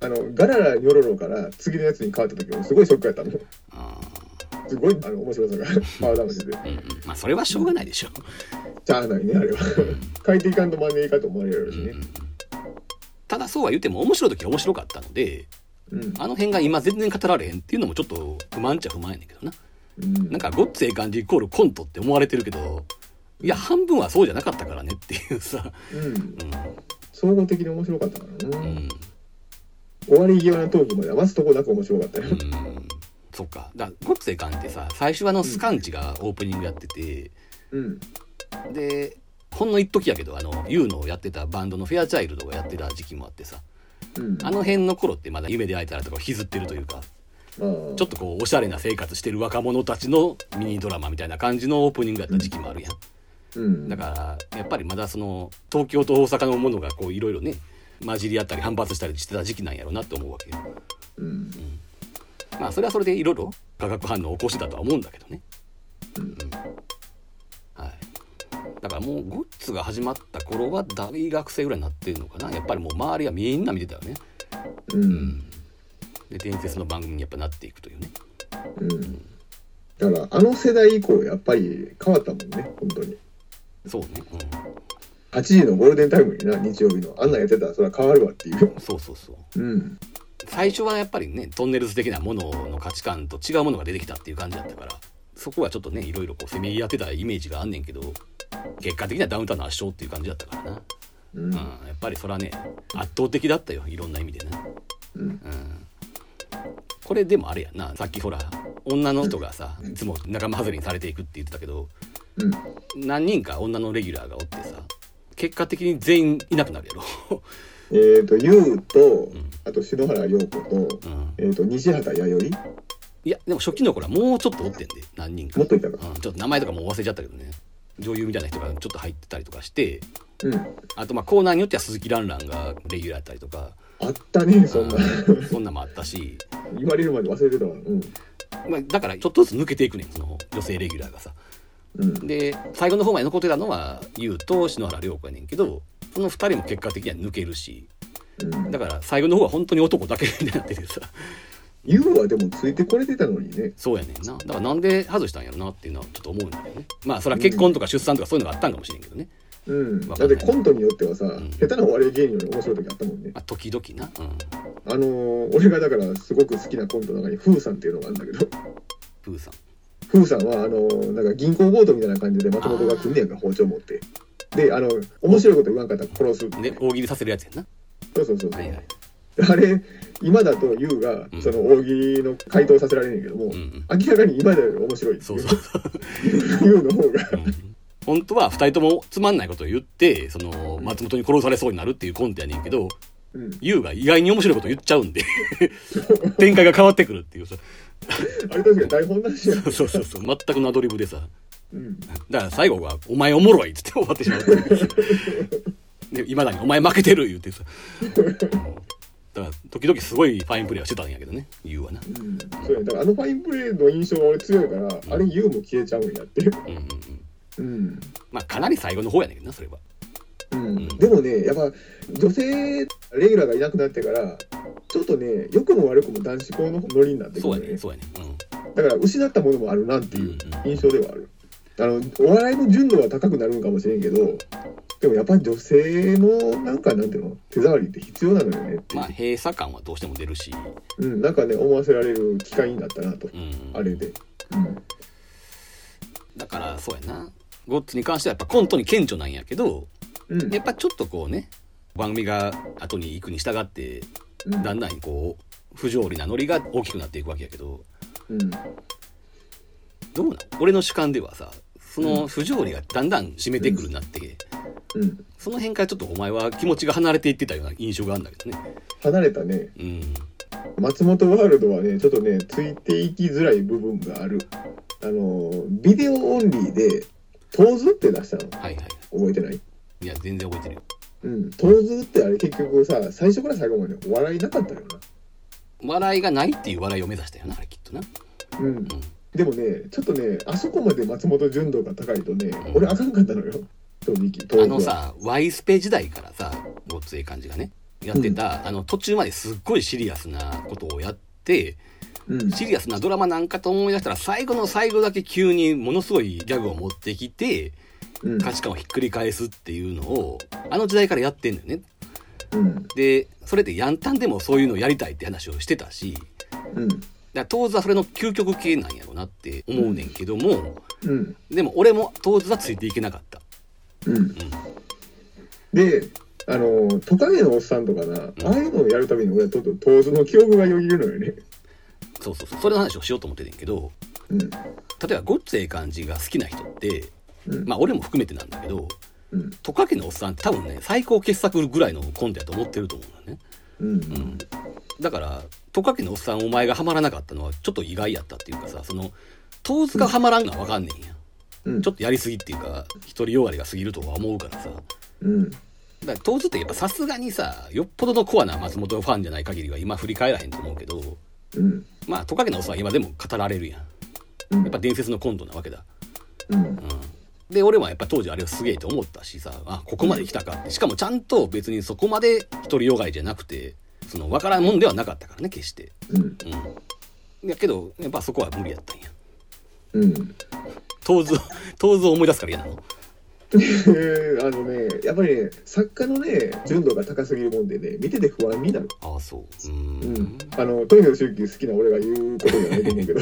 あのガララニョロロから次のやつに変わった時もすごいショックやったの。あーすごいあの面白さがパワーダウンしてて、うんうん、まあそれはしょうがないでしょ、しゃあないねあれは変えていかんとマネーかと思われるしね、うんうん、ただそうは言っても面白い時は面白かったので、うん、あの辺が今全然語られへんっていうのもちょっと不満っちゃ不満やねんけどな、うん、なんかごっつええ感じイコールコントって思われてるけど、いや半分はそうじゃなかったからねっていうさ、うんうん、総合的に面白かったからね、うん、終わり際のトークまで余すとこなく面白かったよ、うん、そっか、だからごっつええ感じってさ、最初はあのスカンチがオープニングやってて、うんうん、でほんの一時やけどあの ユー のやってたバンドのフェアチャイルドがやってた時期もあってさ、うん、あの辺の頃ってまだ夢で会えたらとかを引きずってるというか、うん、ちょっとこうおしゃれな生活してる若者たちのミニドラマみたいな感じのオープニングだった時期もあるやん、うん、だからやっぱりまだその東京と大阪のものがこういろいろね混じり合ったり反発したりしてた時期なんやろうなって思うわけよ、うんうん、まあそれはそれでいろいろ化学反応を起こしてたとは思うんだけどね、うんうん、はい、だからもうゴッツが始まった頃は大学生ぐらいになってるのかな、やっぱりもう周りはみんな見てたよね、うん、うん、で伝説の番組にやっぱなっていくというね、うん、だからあの世代以降やっぱり変わったもんね、本当にそうね、うん、はちじのゴールデンタイムにな、日曜日のあんなんやってたらそれは変わるわっていう、そうそうそう、うん、最初はやっぱりねトンネルズ的なものの価値観と違うものが出てきたっていう感じだったから、そこはちょっとねいろいろこう攻め合ってたイメージがあんねんけど、結果的にはダウンタウンの圧勝っていう感じだったからな、うんうん、やっぱりそれはね圧倒的だったよ、いろんな意味でね、うんうん、これでもあれやな、さっきほら女の人がさ、うん、いつも仲間外れにされていくって言ってたけど、うん、何人か女のレギュラーがおってさ、結果的に全員いなくなるやろえっと ユー と、うん、あと篠原涼子と、うん、えーと西畑弥生、いやでも初期の頃はもうちょっとおってんで、何人かもっといたから、うん、ちょっと名前とかもう忘れちゃったけどね、女優みたいな人がちょっと入ってたりとかして、うん、あとまあコーナーによっては鈴木蘭蘭がレギュラーやったりとかあったね、そんなそんなもあったし言われるまで忘れてたわ、うんまあ、だからちょっとずつ抜けていくねん、その女性レギュラーがさ、うん、で最後の方まで残ってたのは優と篠原涼子やねんけど、そのふたりも結果的には抜けるし、うん、だから最後の方は本当に男だけになっててさ、優はでもついてこれてたのにね、そうやねんな、だからなんで外したんやろなっていうのはちょっと思うんだけどね、まあそれは結婚とか出産とかそういうのがあったんかもしれんけどね、うん、だってコントによってはさ、うん、下手なお笑い芸人より面白い時あったもんね、まあ、時々な、うん、あのー、俺がだからすごく好きなコントの中にフーさんっていうのがあるんだけど、フーさんフーさんはあのー、なんか銀行強盗みたいな感じで松本が来んねやんか、包丁持ってで、あの面白いこと言わんかったら殺すね、大喜利させるやつやんな、そうそうそう、はいはい、あれ今だと優がその大喜利の回答させられねえけども、うんうん、明らかに今だより面白いっていう優の方が、うん、本当はふたりともつまんないことを言ってその松本に殺されそうになるっていうコントやねんけど、うん、ユウが意外に面白いこと言っちゃうんで展開が変わってくるっていうさあれ確かに台本なしやんそうそうそう全くのアドリブでさ、うん、だから最後はお前おもろいっつって終わってしまうで今だにお前負けてる言うてさだから時々すごいファインプレーはしてたんやけどねユウはな、うん、そうやだからあのファインプレーの印象が俺強いから、うん、あれユウも消えちゃうんやってうんうんうん、うん、まあかなり最後の方やねんけどなそれはうんうん、でもねやっぱ女性レギュラーがいなくなってからちょっとね良くも悪くも男子校のノリになってくるね。そうやね、そうやね、うん、だから失ったものもあるなっていう印象ではある、うんうん、あのお笑いの純度は高くなるんかもしれんけどでもやっぱり女性のなんかなんていうの手触りって必要なのよねってまあ閉鎖感はどうしても出るし、うん、なんかね思わせられる機会になったなと、うん、あれで、うん、だからそうやなゴッツに関してはやっぱコントに顕著なんやけどやっぱちょっとこうね番組が後に行くに従ってだんだんこう不条理なノリが大きくなっていくわけやけど、うん、どうなの俺の主観ではさその不条理がだんだん締めてくるなって、うんうん、その辺からちょっとお前は気持ちが離れていってたような印象があるんだけどね離れたね、うん、松本ワールドはねちょっとねついていきづらい部分があるあのビデオオンリーでポーズって出したの、はいはい、覚えてないいや全然覚えてるよ。うん。トーズってあれ結局さ最初から最後までお笑いなかったよな。笑いがないっていう笑いを目指したよなあれきっとな。うん。うん、でもねちょっとねあそこまで松本純度が高いとね、うん、俺あかんかったのよ。正直。あのさワイスペ時代からさごっつい感じがねやってた、うん、あの途中まですっごいシリアスなことをやって、うん、シリアスなドラマなんかと思い出したら最後の最後だけ急にものすごいギャグを持ってきて。うん、価値観をひっくり返すっていうのをあの時代からやってんだよね、うん、でそれってヤンタンでもそういうのやりたいって話をしてたし、うん、だからトーズはそれの究極系なんやろうなって思うねんけども、うん、でも俺もトーズはついていけなかった、うんうん、であのトカゲのおっさんとかな、うん、ああいうのをやるために俺はちょっとトーズの記憶がよぎるのよねそうそうそうそれの話をしようと思ってんねんけど、うん、例えばごっつええ感じが好きな人ってうん、まあ俺も含めてなんだけど、うん、トカゲのおっさんって多分ね最高傑作ぐらいのコントやと思ってると思うんだよね、うんうん、だからトカゲのおっさんお前がハマらなかったのはちょっと意外やったっていうかさそのトーズがハマらんのは分かんねえんや、うん、ちょっとやりすぎっていうか独りよがりが過ぎるとは思うからさ、うん、だからトーズってやっぱさすがにさよっぽどのコアな松本ファンじゃない限りは今振り返らへんと思うけど、うん、まあトカゲのおっさんは今でも語られるやん、うん、やっぱ伝説のコントなわけだ、うんうんで俺はやっぱ当時あれをすげえと思ったしさあここまで来たかってしかもちゃんと別にそこまで独りよがりじゃなくてその分からんもんではなかったからね決して、うんうん、やけどやっぱそこは無理やったんやうんトーズトーズを思い出すから嫌なのあのねやっぱりね作家のね純度が高すぎるもんでね見てて不安になるああそううん、うん、あのとにかく周期好きな俺が言うことじゃないと思うけど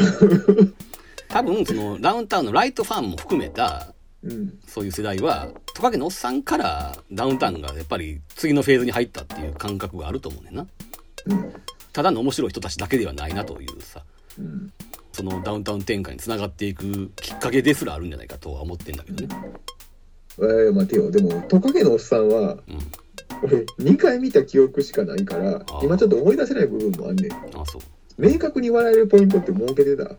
多分そのダウンタウンのライトファンも含めたうん、そういう世代はトカゲのおっさんからダウンタウンがやっぱり次のフェーズに入ったっていう感覚があると思うねんな、うん、ただの面白い人たちだけではないなというさ、うん、そのダウンタウン展開につながっていくきっかけですらあるんじゃないかとは思ってんだけどね、うん、えー、待てよでもトカゲのおっさんは、うん、俺にかい見た記憶しかないから今ちょっと思い出せない部分もあんねんあそう明確に笑えるポイントって設けてた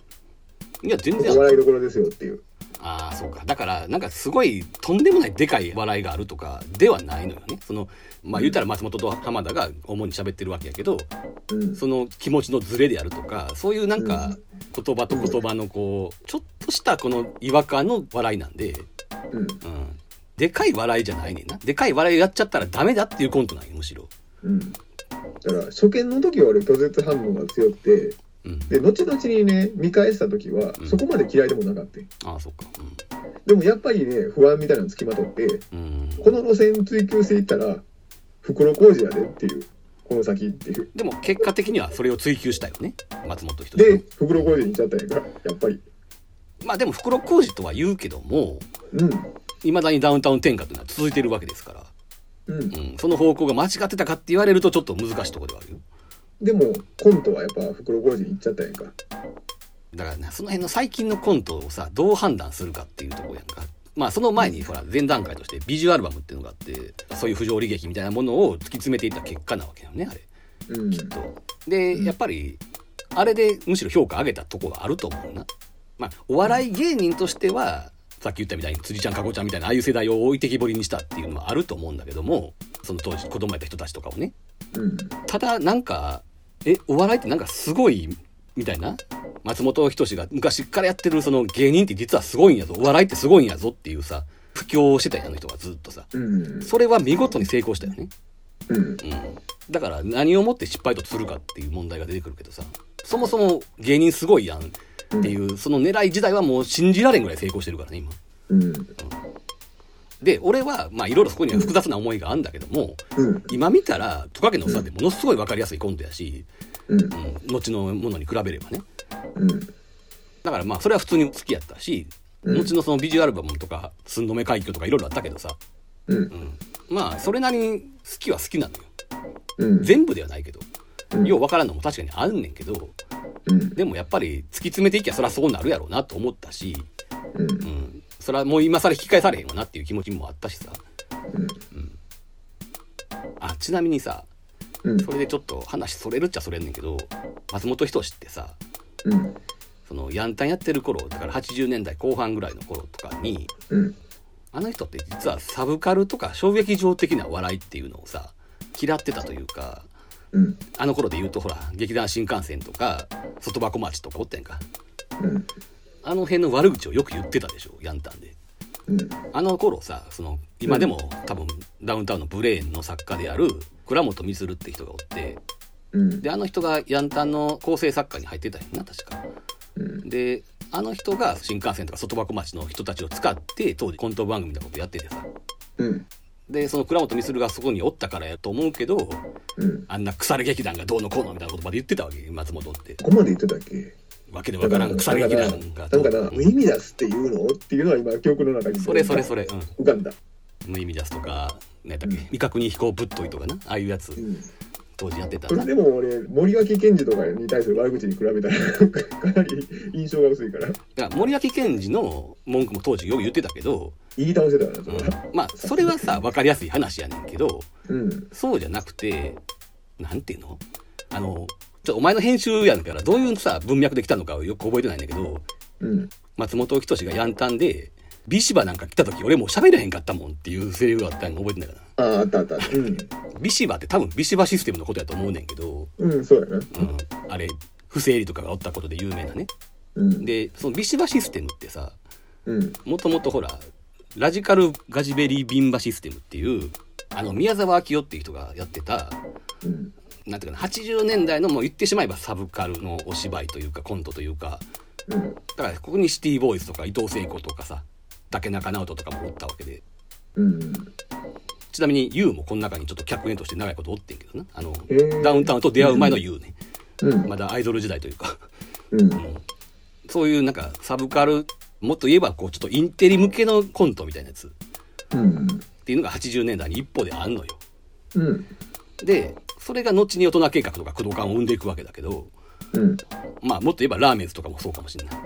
いや全然笑いどころですよっていうあそうかだからなんかすごいとんでもないでかい笑いがあるとかではないのよねそのまあ言うたら松本と浜田が主に喋ってるわけやけど、うん、その気持ちのズレであるとかそういうなんか言葉と言葉のこうちょっとしたこの違和感の笑いなんで、うんうん、でかい笑いじゃないねんなでかい笑いやっちゃったらダメだっていうコントなんよむしろ、うん、だから初見の時は俺拒絶反応が強くてうん、で後々にね見返した時はそこまで嫌いでもなかった、うん、ああそっか、うん、でもやっぱりね不安みたいなのつきまとって、うん、この路線追求していったら袋小路やでっていうこの先っていうでも結果的にはそれを追求したよね松本人志で袋小路に行っちゃったんやからやっぱりまあでも袋小路とは言うけどもいま、うん、だにダウンタウン転換というのは続いてるわけですから、うんうん、その方向が間違ってたかって言われるとちょっと難しいところではあるよでもコントはやっぱ袋小路に行っちゃったやんかだからなその辺の最近のコントをさどう判断するかっていうとこやんかまあその前にほら前段階としてビジュアルバムっていうのがあって、そういう不条理劇みたいなものを突き詰めていった結果なわけだよね、あれ、うん、きっと。でやっぱりあれでむしろ評価上げたとこがあると思うな。まあお笑い芸人としてはさっき言ったみたいに辻ちゃんかこちゃんみたいなああいう世代を置いてきぼりにしたっていうのはあると思うんだけども、その当時子供やった人たちとかをね、うん、ただなんかえお笑いってなんかすごいみたいな、松本人志が昔からやってるその芸人って実はすごいんやぞ、お笑いってすごいんやぞっていうさ布教してたような人がずっとさ、うん、それは見事に成功したよね、うんうん、だから何をもって失敗とするかっていう問題が出てくるけどさ、そもそも芸人すごいやんっていう、うん、その狙い自体はもう信じられんぐらい成功してるからね今、うんうん、で俺はまあいろいろそこには複雑な思いがあるんだけども、うん、今見たらトカゲのおっさんってものすごい分かりやすいコントやし、うんうん、後のものに比べればね、うん、だからまあそれは普通に好きやったし、うん、後のそのビジュアルバムとか寸止め海峡とかいろいろあったけどさ、うんうん、まあそれなりに好きは好きなのよ、うん、全部ではないけど、うん、よう分からんのも確かにあんねんけど、うん、でもやっぱり突き詰めていきゃそりゃそうなるやろうなと思ったし、うんうん、それはもう今更引き返されへんわなっていう気持ちもあったしさ、うんうん、あちなみにさ、うん、それでちょっと話それるっちゃそれんねんけど、松本人志ってさ、うん、そのヤンタンやってる頃だからはちじゅうねんだいこう半ぐらいの頃とかに、うん、あの人って実はサブカルとか衝撃場的な笑いっていうのをさ嫌ってたというか、うん、あの頃で言うとほら劇団新幹線とか外箱町とかおってんか、うん、あの辺の悪口をよく言ってたでしょヤンタンで、うん、あの頃さその今でも多分ダウンタウンのブレーンの作家である倉本みつるって人がおって、うん、であの人がヤンタンの構成作家に入ってたんやな確か、うん、であの人が新幹線とか外箱町の人たちを使って当時コント番組みたいなことやっててさ、うん、でその倉本みつるがそこにおったからやと思うけど、うん、あんな腐れ劇団がどうのこうのみたいなことまで言ってたわけ松本って。ここまで言ってたっけ、わけでわからん腐れ劇団がどうのだから無意味だすっていうのっていうのは今記憶の中にそれそれそれ、うん、浮かんだ無意味だすとかね、だっけ、うん、未確認飛行ぶっといとかな、ああいうやつ、うん、当時やってた。それでも俺森脇健児とかに対する悪口に比べたらかなり印象が薄いから。だから森脇健児の文句も当時よく言ってたけど、言い倒してたなそれ、うん、まあそれはさ分かりやすい話やねんけど、うん、そうじゃなくてなんていうの、あのちょお前の編集やんからどういうさ文脈で来たのかよく覚えてないんだけど、うん、松本人志がヤンタンでビシバなんか来た時俺もう喋れへんかったもんっていうセリフがあったの覚えてないかな。あああったあった、うん、ビシバって多分ビシバシステムのことやと思うねんけど、うんそうやね、うん、あれ不正理とかがおったことで有名なね、うん、でそのビシバシステムってさもともとほらラジカルガジベリービンバシステムっていうあの宮沢明夫っていう人がやってた、うん、なんていうかなはちじゅうねんだいのもう言ってしまえばサブカルのお芝居というかコントというか、うん、だからここにシティボーイズとか伊藤聖子とかさ竹中直人とかもおったわけで、うん、ちなみに ユー もこの中にちょっと客演として長いことおってんけどな、あのダウンタウンと出会う前の ユー ね、うん、まだアイドル時代というか、うんうん、そういうなんかサブカルもっと言えばこうちょっとインテリ向けのコントみたいなやつ、うん、っていうのがはちじゅうねんだいに一歩であんのよ、うん、でそれが後に大人計画とか工藤館を生んでいくわけだけど、うん、まあもっと言えばラーメンズとかもそうかもしれない、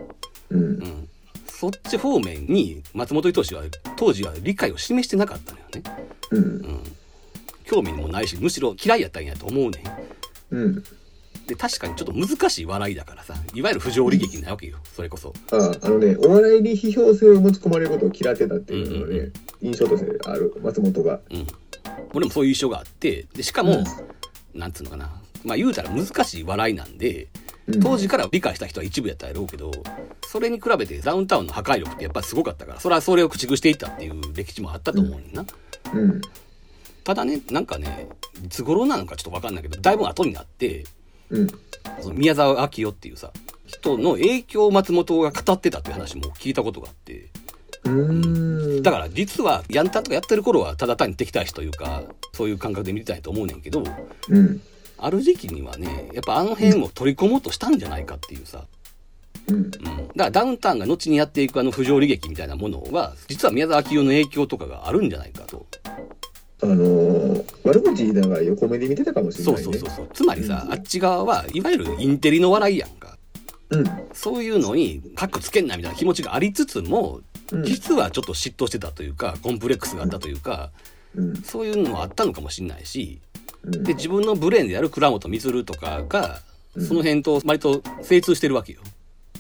うんうんそっち方面に松本人志は当時は理解を示してなかったのよね、うんうん、興味もないしむしろ嫌いやったんやと思うね、うんで確かにちょっと難しい笑いだからさいわゆる不条理劇なわけよ、うん、それこそ あ, あのねお笑いに批評性を持ち込まれることを嫌ってたっていうのがね、うんうんうん、印象としてある松本が、うん、俺もそういう印象があって、でしかも、うん、なんつうのかなまあ言うたら難しい笑いなんで当時から理解した人は一部やったやろうけど、それに比べてダウンタウンの破壊力ってやっぱすごかったから、それはそれを駆逐していったっていう歴史もあったと思うんだな、うんうん、ただねなんかねいつ頃なのかちょっと分かんないけどだいぶ後になって、うん、その宮沢明夫っていうさ人の影響を松本が語ってたっていう話も聞いたことがあって、うーんだから実はヤンタンとかやってる頃はただ単に敵対視というかそういう感覚で見てたいと思うねんけど、うんある時期にはねやっぱあの辺を取り込もうとしたんじゃないかっていうさ、うんうん、だからダウンタウンが後にやっていくあの不条理劇みたいなものは実は宮沢明夫の影響とかがあるんじゃないかと、あのー、悪口言いながら横目で見てたかもしれないね。そうそうそうそうつまりさ、うん、あっち側はいわゆるインテリの笑いやんか、うん、そういうのにカッコつけんなみたいな気持ちがありつつもうん、実はちょっと嫉妬してたというかコンプレックスがあったというか、うん、そういうのもあったのかもしれないし、うん、で自分のブレーンでやる倉本充とかが、うん、その辺と割と精通してるわけよ、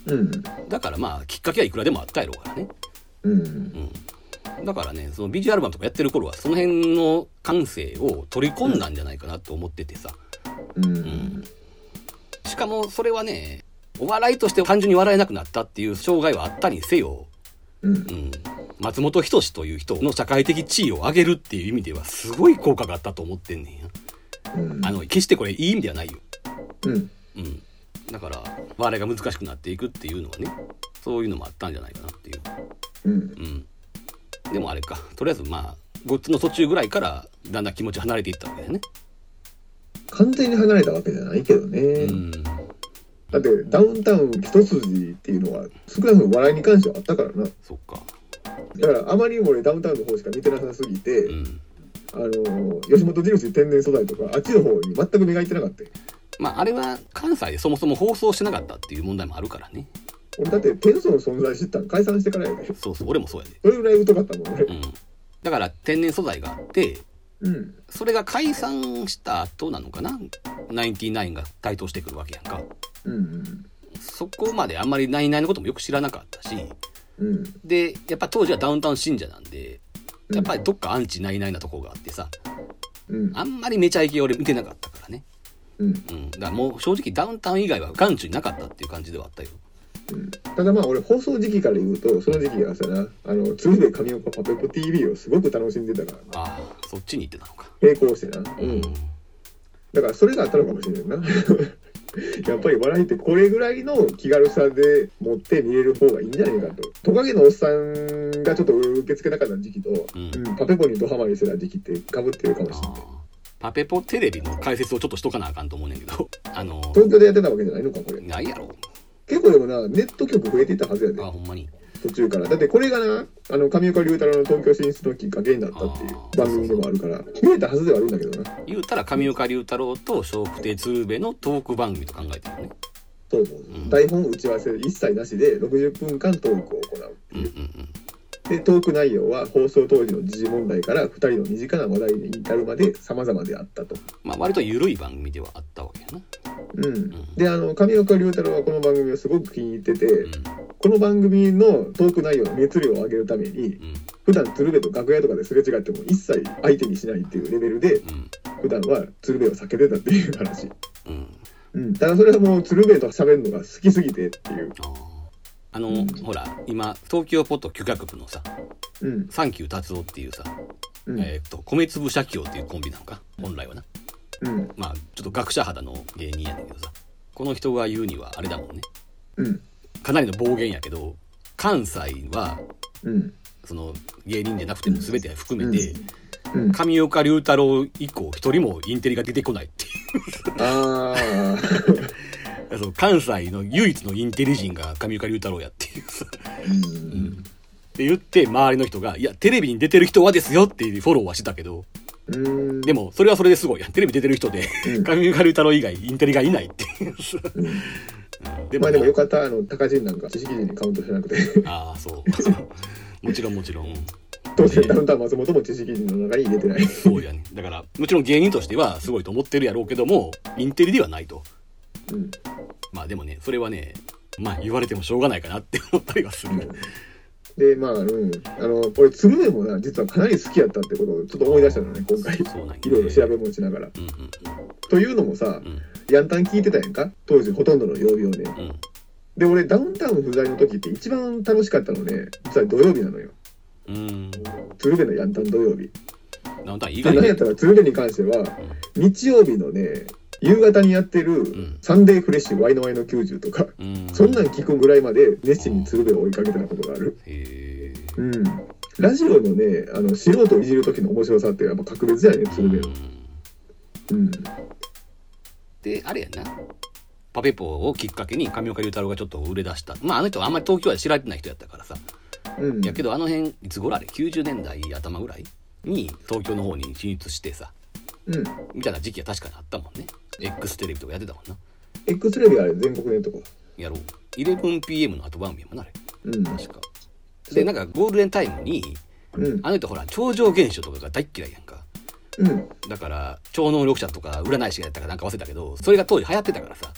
うん、だからまあきっかけはいくらでもあったやろうからね、うんうん、だからねそのビジュアルバムとかやってる頃はその辺の感性を取り込んだんじゃないかなと思っててさ、うんうん、しかもそれはねお笑いとして単純に笑えなくなったっていう障害はあったにせよ、うんうん、松本人志という人の社会的地位を上げるっていう意味ではすごい効果があったと思ってんねんや、うん、あの決してこれいい意味ではないよ、うんうん、だから笑いが難しくなっていくっていうのはねそういうのもあったんじゃないかなっていう、うんうん、でもあれかとりあえずまあごっつの途中ぐらいからだんだん気持ち離れていったわけだよね。完全に離れたわけじゃないけどね、うん、だってダウンタウン一筋っていうのは少なくとも笑いに関してはあったからな。そっかだからあまりにも俺ダウンタウンの方しか見てなさすぎて、うん、あの吉本印天然素材とかあっちの方に全く目がいってなかったよ。まああれは関西でそもそも放送してなかったっていう問題もあるからね。俺だって天素の存在知ったの解散してからやで。そうそう俺もそうやで。それぐらい疎かったもんね、うん、だから天然素材があってうん、それが解散した後なのかなナインティナインが台頭してくるわけやんか、うんうん、そこまであんまりナインナインのこともよく知らなかったし、うん、でやっぱ当時はダウンタウン信者なんでやっぱりどっかアンチナインナインなとこがあってさ、うん、あんまりめちゃイケ俺見てなかったからね、うんうん、だからもう正直ダウンタウン以外は眼中になかったっていう感じではあったよ、うん、ただまあ俺放送時期から言うとその時期はさなあの鶴瓶神岡パペポ ティーブイ をすごく楽しんでたから。ああそっちに行ってたのか。並行してな、うん、だからそれがあったのかもしれないなやっぱり笑いってこれぐらいの気軽さで持って見れる方がいいんじゃないかと。トカゲのおっさんがちょっと受け付けなかった時期と、うんうん、パペポにドハマりしてた時期って被ってるかもしれない。パペポテレビの解説をちょっとしとかなあかんと思うねんけどあの東京でやってたわけじゃないのかこれ。ないやろ結構でもなネット局増えていったはずやで。ああほんまに途中からだってこれがなあの上岡龍太郎の東京進出のきっかけになったっていう番組でもあるから増えたはずではあるんだけどな。言うたら上岡龍太郎と笑福亭鶴瓶のトーク番組と考えてるね。そうそう、うん、台本打ち合わせ一切なしでろくじゅっぷんかんトークを行うっていう、うんうんうん、でトーク内容は放送当時の時事問題からふたりの身近な話題に至るまで様々であったと。まあ割と緩い番組ではあったわけやな。うん、であの上岡龍太郎はこの番組をすごく気に入ってて、うん、この番組のトーク内容の熱量を上げるために、うん、普段鶴瓶と楽屋とかですれ違っても一切相手にしないっていうレベルで、うん、普段は鶴瓶を避けてたっていう話、うんうん、ただそれはもう鶴瓶と喋るのが好きすぎてっていうあの、うん、ほら今東京ポッド許可局のさ、うん、サンキュー達夫っていうさ、うん、えー、っと米粒社協っていうコンビなのか本来はな、うん、まあちょっと学者肌の芸人やねんけどさこの人が言うにはあれだもんね、うん、かなりの暴言やけど関西は、うん、その芸人じゃなくても全て含めて、うんうん、上岡龍太郎以降一人もインテリが出てこないっていうあそう関西の唯一のインテリ人が上岡龍太郎やっていうさ、うんうん、って言って周りの人がいやテレビに出てる人はですよっていうフォローはしてたけどうんでもそれはそれですごいテレビ出てる人で、うん、上岡龍太郎以外インテリがいないっていう、うん、でも、まあ、でもよかったあの高人なんか知識人にカウントしなくてああそうもちろんもちろん当然ダウンタウン松本も知識人の中に入れてないそうやね。だからもちろん芸人としてはすごいと思ってるやろうけどもインテリではないと、うん、まあでもねそれはねまあ言われてもしょうがないかなって思ったりはする、うんでまあうん、あの俺鶴瓶もな実はかなり好きやったってことをちょっと思い出したのね今回いろいろ調べもしながら、うんうんうん、というのもさ、うん、ヤンタン聞いてたやんか当時ほとんどの曜日をね、うん、で俺ダウンタウン不在の時って一番楽しかったのね実は土曜日なのよ、うん、鶴瓶のヤンタン土曜日なんだ意外に何やったら鶴瓶に関しては、うん、日曜日のね夕方にやってるサンデーフレッシュワイのワイのきゅうじゅうとか、うん、そんなん聞くぐらいまで熱心に鶴瓶を追いかけてたことがある、うんうん、ラジオのねあの素人をいじる時の面白さってやっぱ格別だよね鶴瓶の、うんうん、であれやなパペポをきっかけに上岡龍太郎がちょっと売れ出したまああの人はあんまり東京で知られてない人やったからさ、うん、やけどあの辺いつ頃あれきゅうじゅうねんだい頭ぐらいに東京の方に進出してさ、うん、みたいな時期は確かにあったもんね。X テレビとかやってたもんな。X テレビあれ全国ネットかやろう イレブンピーエム の後番組やもんなあれ、うん、確かでなんかゴールデンタイムに、うん、あの人ほら超常現象とかが大嫌いやんか、うん、だから超能力者とか占い師がやったかなんか忘れたけどそれが当時流行ってたからさ、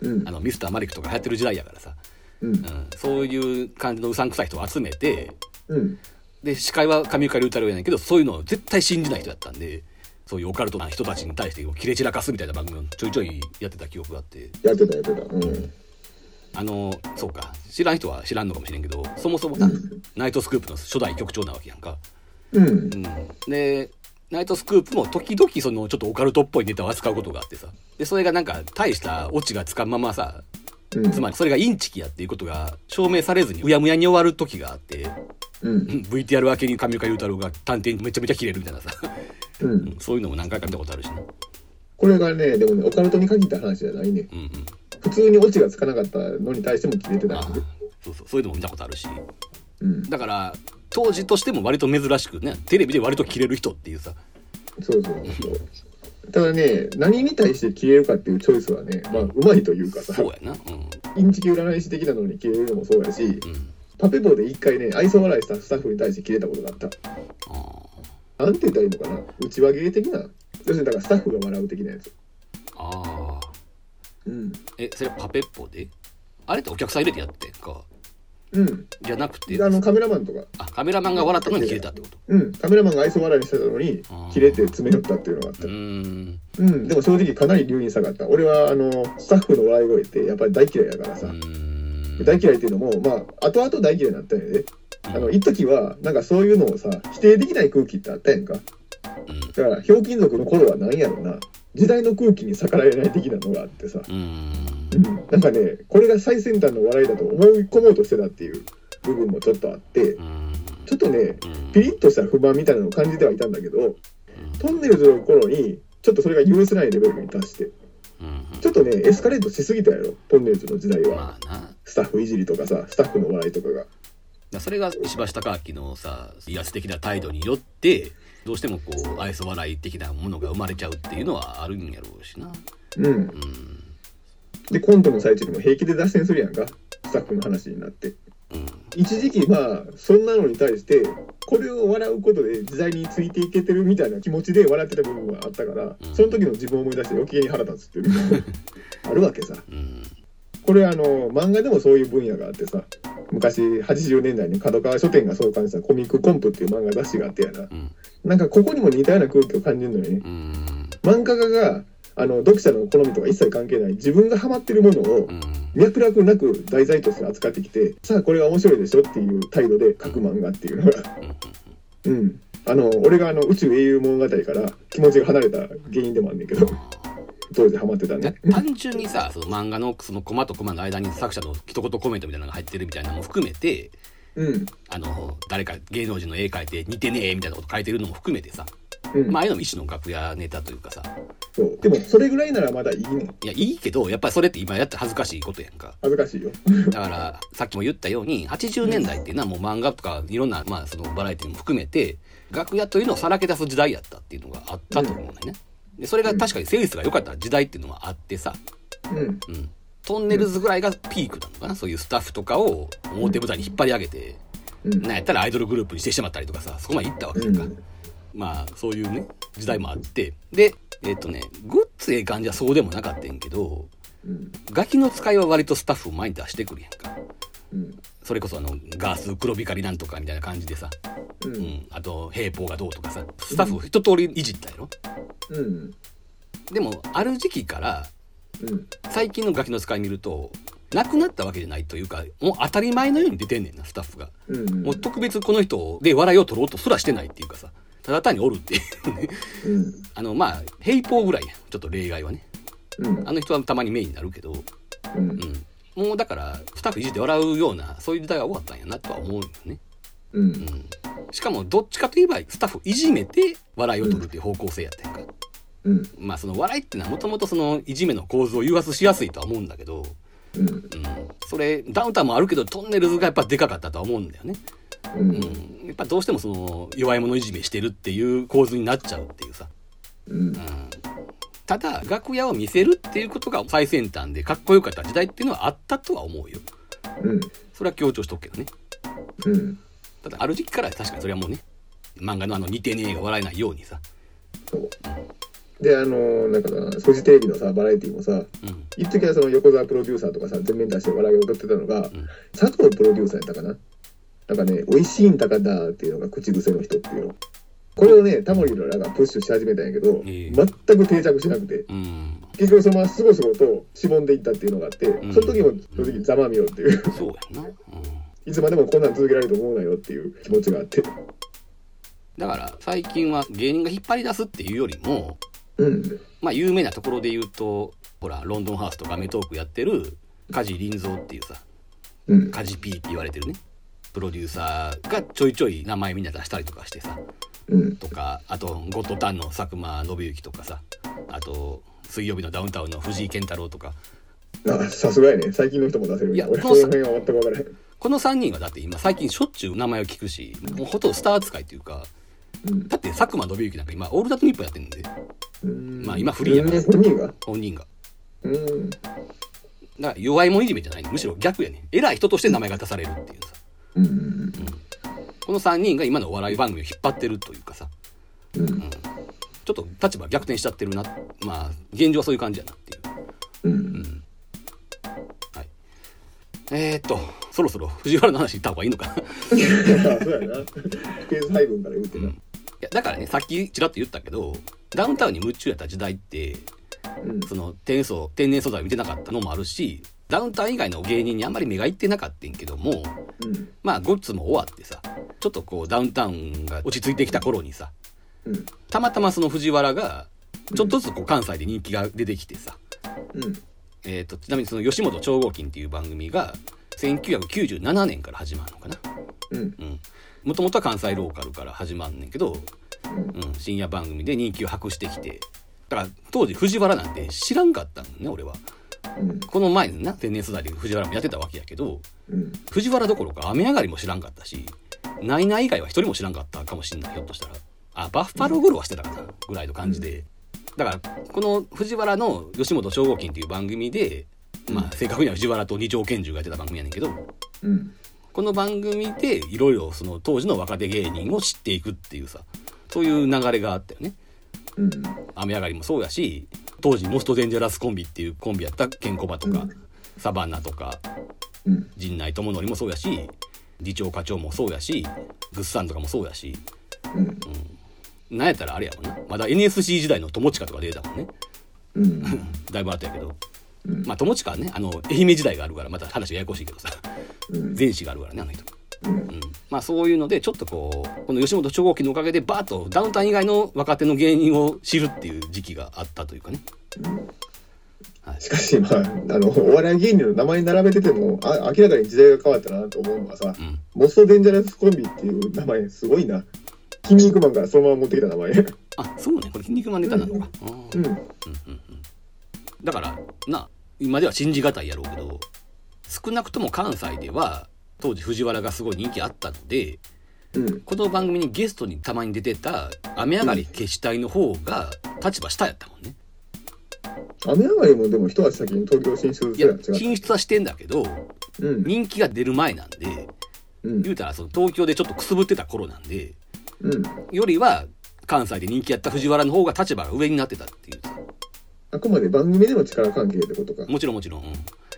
うん、あのミスターマリックとか流行ってる時代やからさ、うんうん、そういう感じのうさんくさい人を集めて、うん、で司会は上岡龍太郎やねんけどそういうのを絶対信じない人だったんでそういうオカルトな人たちに対してキレ散らかすみたいな番組をちょいちょいやってた記憶があってやってたやってた、うん、あのそうか知らん人は知らんのかもしれんけどそもそも、うん、ナイトスクープの初代局長なわけやんか、うんうん、でナイトスクープも時々そのちょっとオカルトっぽいネタを扱うことがあってさでそれがなんか大したオチがつかんままさ、うん、つまりそれがインチキやっていうことが証明されずにうやむやに終わる時があって、うん、ブイティーアール 明けに上岡雄太郎が探偵にめちゃめちゃキレるみたいなさうんうん、そういうのも何回か見たことあるし、ね、これがねでもねオカルトに限った話じゃないね、うんうん、普通にオチがつかなかったのに対してもキレてたんでそうそうそういうのも見たことあるし、うん、だから当時としても割と珍しくねテレビで割とキレる人っていうさそうそうそうただね何に対してキレるかっていうチョイスはねまあうまいというかさそうやな、うん、インチキ占い師的なのにキレるのもそうやし、うん、パペボで一回ね愛想笑いしたスタッフに対してキレたことがあったあなんて言ったらいいのかな内輪芸的な要するにだからスタッフが笑う的なやつああうんえそれパペッポであれってお客さん入れてやってかうんじゃなくてあのカメラマンとかあカメラマンが笑ったのに切れたってことうんカメラマンが愛想笑いしてたのに切れて詰め寄ったっていうのがあったうんうんでも正直かなり留飲下がった俺はあのスタッフの笑い声ってやっぱり大嫌いだからさうん大嫌いっていうのもまあ後々大嫌いになったんやであの一時はなんかそういうのをさ否定できない空気ってあったやんかだからひょうきん族の頃はなんやろな時代の空気に逆らえない的なのがあってさうんなんかねこれが最先端の笑いだと思い込もうとしてたっていう部分もちょっとあってちょっとねピリッとした不満みたいなのを感じてはいたんだけどトンネルズの頃にちょっとそれが許せないレベルに達してちょっとねエスカレートしすぎたやろトンネルズの時代はスタッフいじりとかさスタッフの笑いとかがそれが石橋貴明のさ威圧的な態度によってどうしてもこう愛想笑い的なものが生まれちゃうっていうのはあるんやろうしなうん、うん、でコントの最中にも平気で脱線するやんかスタッフの話になって、うん、一時期まあそんなのに対してこれを笑うことで時代についていけてるみたいな気持ちで笑ってた部分があったから、うん、その時の自分を思い出して余計に腹立つっていうのあるわけさ、うんこれあの漫画でもそういう分野があってさ昔はちじゅうねんだいに角川書店が創刊したコミックコンプっていう漫画雑誌があってやな、うん、なんかここにも似たような空気を感じるのよね、うん、漫画家があの読者の好みとか一切関係ない自分がハマってるものを脈絡なく題材として扱ってきてさあこれは面白いでしょっていう態度で書く漫画っていうのがうんあの俺があの宇宙英雄物語から気持ちが離れた原因でもあんねんけど当時ハマってたね単純にさその漫画のそのコマとコマの間に作者の一言コメントみたいなのが入ってるみたいなのも含めて、うん、あの誰か芸能人の絵描いて似てねえみたいなこと書いてるのも含めてさ、うん、まあああいうのも一種の楽屋ネタというかさそうでもそれぐらいならまだいいねいやいいけどやっぱりそれって今やったら恥ずかしいことやんか恥ずかしいよだからさっきも言ったようにはちじゅうねんだいっていうのはもう漫画とかいろんな、まあ、そのバラエティも含めて楽屋というのをさらけ出す時代やったっていうのがあったと思うんだよね、うんでそれが確かにセンスが良かった時代っていうのはあってさ、うんうん、トンネルズぐらいがピークなのかな、うん、そういうスタッフとかを表舞台に引っ張り上げて、うん、なんやったらアイドルグループにしてしまったりとかさそこまで行ったわけとか、うん、まあそういうね時代もあってでえっとねグッズええ感じはそうでもなかったんけど、うん、ガキの使いは割とスタッフを前に出してくるやんか、うん、それこそあのガース黒光りなんとかみたいな感じでさ、うんうん、あと平方がどうとかさスタッフを一通りいじったやろ、うん、でもある時期から、うん、最近のガキの使い見るとなくなったわけじゃないというかもう当たり前のように出てんねんなスタッフが、うんうん、もう特別この人で笑いを取ろうとすらしてないっていうかさただ単におるっていうね、うん、あのまあ平方ぐらいやちょっと例外はね、うん、あの人はたまにメインになるけど、うんうん、もうだからスタッフいじって笑うようなそういう時代が終わったんやなとは思うよねうんうん、しかもどっちかといえばスタッフいじめて笑いを取るっていう方向性やったんか、うん、まあその笑いってのはもともとそのいじめの構図を誘発しやすいとは思うんだけど、うんうん、それダウンタウンもあるけどトンネルズがやっぱでかかったとは思うんだよね、うんうん、やっぱどうしてもその弱い者いじめしてるっていう構図になっちゃうっていうさ、うんうん、ただ楽屋を見せるっていうことが最先端でかっこよかった時代っていうのはあったとは思うよ、うん、それは強調しとくけどね、うんただある時期から確かにそれはもうね、漫画のあの似てねえが笑えないようにさ、そうで、あのなんかフジテレビのさバラエティもさ、うん、一時はその横澤プロデューサーとかさ全面出して笑いを踊ってたのが、うん、佐藤プロデューサーやったかな、なんかね、美味しいんだかだっていうのが口癖の人っていうの、これをねタモリのらがプッシュし始めたんやけど、えー、全く定着しなくて、うん、結局そのまますごすごとしぼんでいったっていうのがあって、うん、その時も正直ざまみろっていう、うん、そうやな、うん、いつまでもこんなん続けられると思うなよっていう気持ちがあって、だから最近は芸人が引っ張り出すっていうよりも、うん、まあ有名なところで言うとほらロンドンハウスとかアメトーークやってる梶林蔵っていうさ、うん、梶 P って言われてるねプロデューサーがちょいちょい名前みんな出したりとかしてさ、うん、とかあとゴッドタンの佐久間信之とかさ、あと水曜日のダウンタウンの藤井健太郎とか、さすがやね、最近の人も出せる。いや、俺この辺は全く分からない。このさんにんはだって今最近しょっちゅう名前を聞くし、もうほとんどスター扱いというか、うん、だって佐久間信之なんか今オールナイトニッポンやってるんで、うん、まあ今フリーやから、本人が本人が、うん、だから弱いもんいじめじゃない、ね、むしろ逆やね、偉い人として名前が出されるっていうさ、うんうん、このさんにんが今のお笑い番組を引っ張ってるというかさ、うんうん、ちょっと立場逆転しちゃってるな、まあ現状はそういう感じやなっていう、うんうん、はい、えー、っとそろそろ藤原の話に行った方がいいのかなそうやな、ペース配分から言うてな、うん、いやだからね、さっきちらっと言ったけどダウンタウンに夢中やった時代って、うん、その天素天然素材を見てなかったのもあるし、ダウンタウン以外の芸人にあんまり目がいってなかったんけども、うん、まあゴッツも終わってさ、ちょっとこうダウンタウンが落ち着いてきた頃にさ、うん、たまたまその藤原がちょっとずつこう関西で人気が出てきてさ、うん、えーと、ちなみにその吉本超合金っていう番組がせんきゅうひゃくきゅうじゅうななねんから始まるのかな、もともとは関西ローカルから始まるんだけど、うんうん、深夜番組で人気を博してきて、だから当時藤原なんて知らんかったんだね俺は、うん、この前な天然素材で藤原もやってたわけやけど、うん、藤原どころか雨上がりも知らんかったし、ないない以外は一人も知らんかったかもしれない、ひょっとしたらあバッファローゴロはしてたかなぐらいの感じで、だからこの藤原の吉本超合金っていう番組で、まあ正確には藤原と二丁拳銃がやってた番組やねんけど、うん、この番組でいろいろその当時の若手芸人を知っていくっていうさ、そういう流れがあったよね、うん、雨上がりもそうやし、当時モストデンジャラスコンビっていうコンビやったケンコバとか、うん、サバンナとか、うん、陣内智則もそうやし、次長課長もそうやし、グッサンとかもそうやし、うんうん、なんやったらあれやもんな、まだ エヌエスシー 時代の友近とか出たもんね、うん、だいぶ後やけど、うん、まあ友近はねあの愛媛時代があるからまた話がややこしいけどさ、うん、前史があるからねあの人、うんうん、まあそういうのでちょっとこうこの吉本超合金のおかげでバーッとダウンタウン以外の若手の芸人を知るっていう時期があったというかね、うんはい、しかしまああのお笑い芸人の名前に並べててもあ明らかに時代が変わったなと思うのはさ、うん、モストデンジャラスコンビっていう名前すごいな、筋肉マンからそのまま持ってきた名前あそうね、これ筋肉マンネタなのか、うんうんうんうん、だからな今では信じがたいやろうけど、少なくとも関西では当時藤原がすごい人気あったので、うん、この番組にゲストにたまに出てた雨上がり決死隊の方が立場下やったもんね、うん、雨上がりもでも一足先に東京進出するやん、違う、いや進出はしてんだけど、うん、人気が出る前なんで、うん、言うたらその東京でちょっとくすぶってた頃なんで、うん、よりは関西で人気やった藤原の方が立場が上になってたっていう、あくまで番組での力関係ってことか、もちろんもちろん、うん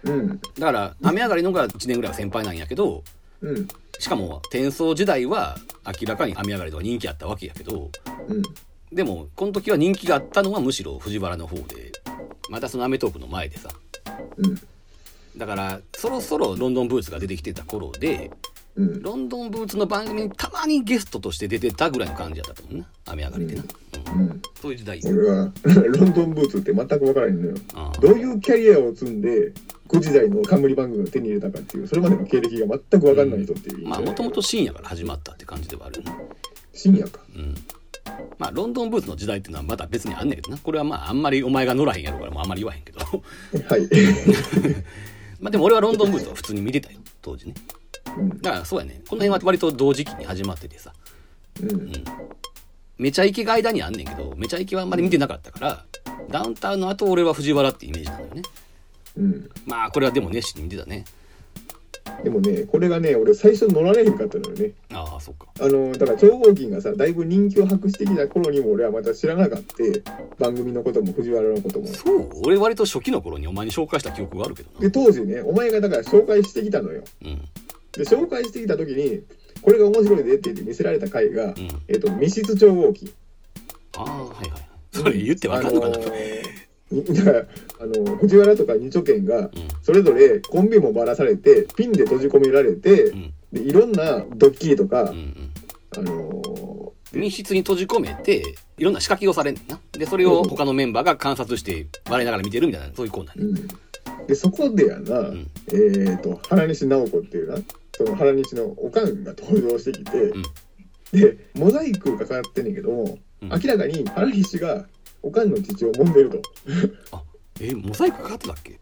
うん、だから雨上がりのがいちねんぐらいは先輩なんやけど、うん、しかも転送時代は明らかに雨上がりとか人気あったわけやけど、うん、でもこの時は人気があったのはむしろ藤原の方で、またそのアメトーークの前でさ、うん、だからそろそろロンドンブーツが出てきてた頃で、うん、ロンドンブーツの番組にたまにゲストとして出てたぐらいの感じだったもんな雨上がりでな、うんうんうん、そういう時代俺はロンドンブーツって全く分からないのよ、どういうキャリアを積んでごじ代の冠番組を手に入れたかっていう、それまでの経歴が全く分かんない人っていう、うん、まあもともと深夜から始まったって感じではあるよね、深夜か、うん、まあロンドンブーツの時代っていうのはまた別にあんねんけどな、これはまああんまりお前が乗らへんやろからもうあんまり言わへんけどはいまあでも俺はロンドンブーツは普通に見てたよ当時ね、だからそうやね、この辺は割と同時期に始まっててさ、うんうん、めちゃイケが間にあんねんけどめちゃイケはあんまり見てなかったから、うん、ダウンタウンの後俺は藤原ってイメージなんだよね、うん、まあこれはでも熱心に見てたね、でもねこれがね俺最初乗られへんかったのよね。ああそうか。あのだから超合金がさだいぶ人気を博してきた頃にも俺はまた知らなかった番組のことも藤原のことも。そう俺割と初期の頃にお前に紹介した記憶があるけどな。で当時ねお前がだから紹介してきたのよ、うん、で紹介してきた時にこれが面白いでって言って見せられた回が、うん、えーと密室超合金。ああはいはい。それ言って分かんのかな、あのーあの藤原とか二丁拳がそれぞれコンビもばらされてピンで閉じ込められて、うん、でいろんなドッキリとか、うんうん、あのー、密室に閉じ込めていろんな仕掛けをされんねんな。でそれを他のメンバーが観察して笑いながら見てるみたいなそういうコーナー、ね、うん、でそこでやな、うん、えーと原西直子っていうなその原西のおかんが登場してきて、うん、でモザイクかかってんねんけども、うん、明らかに原西がおかんの父を揉んでるとあ、えモザイクかかってたっけ。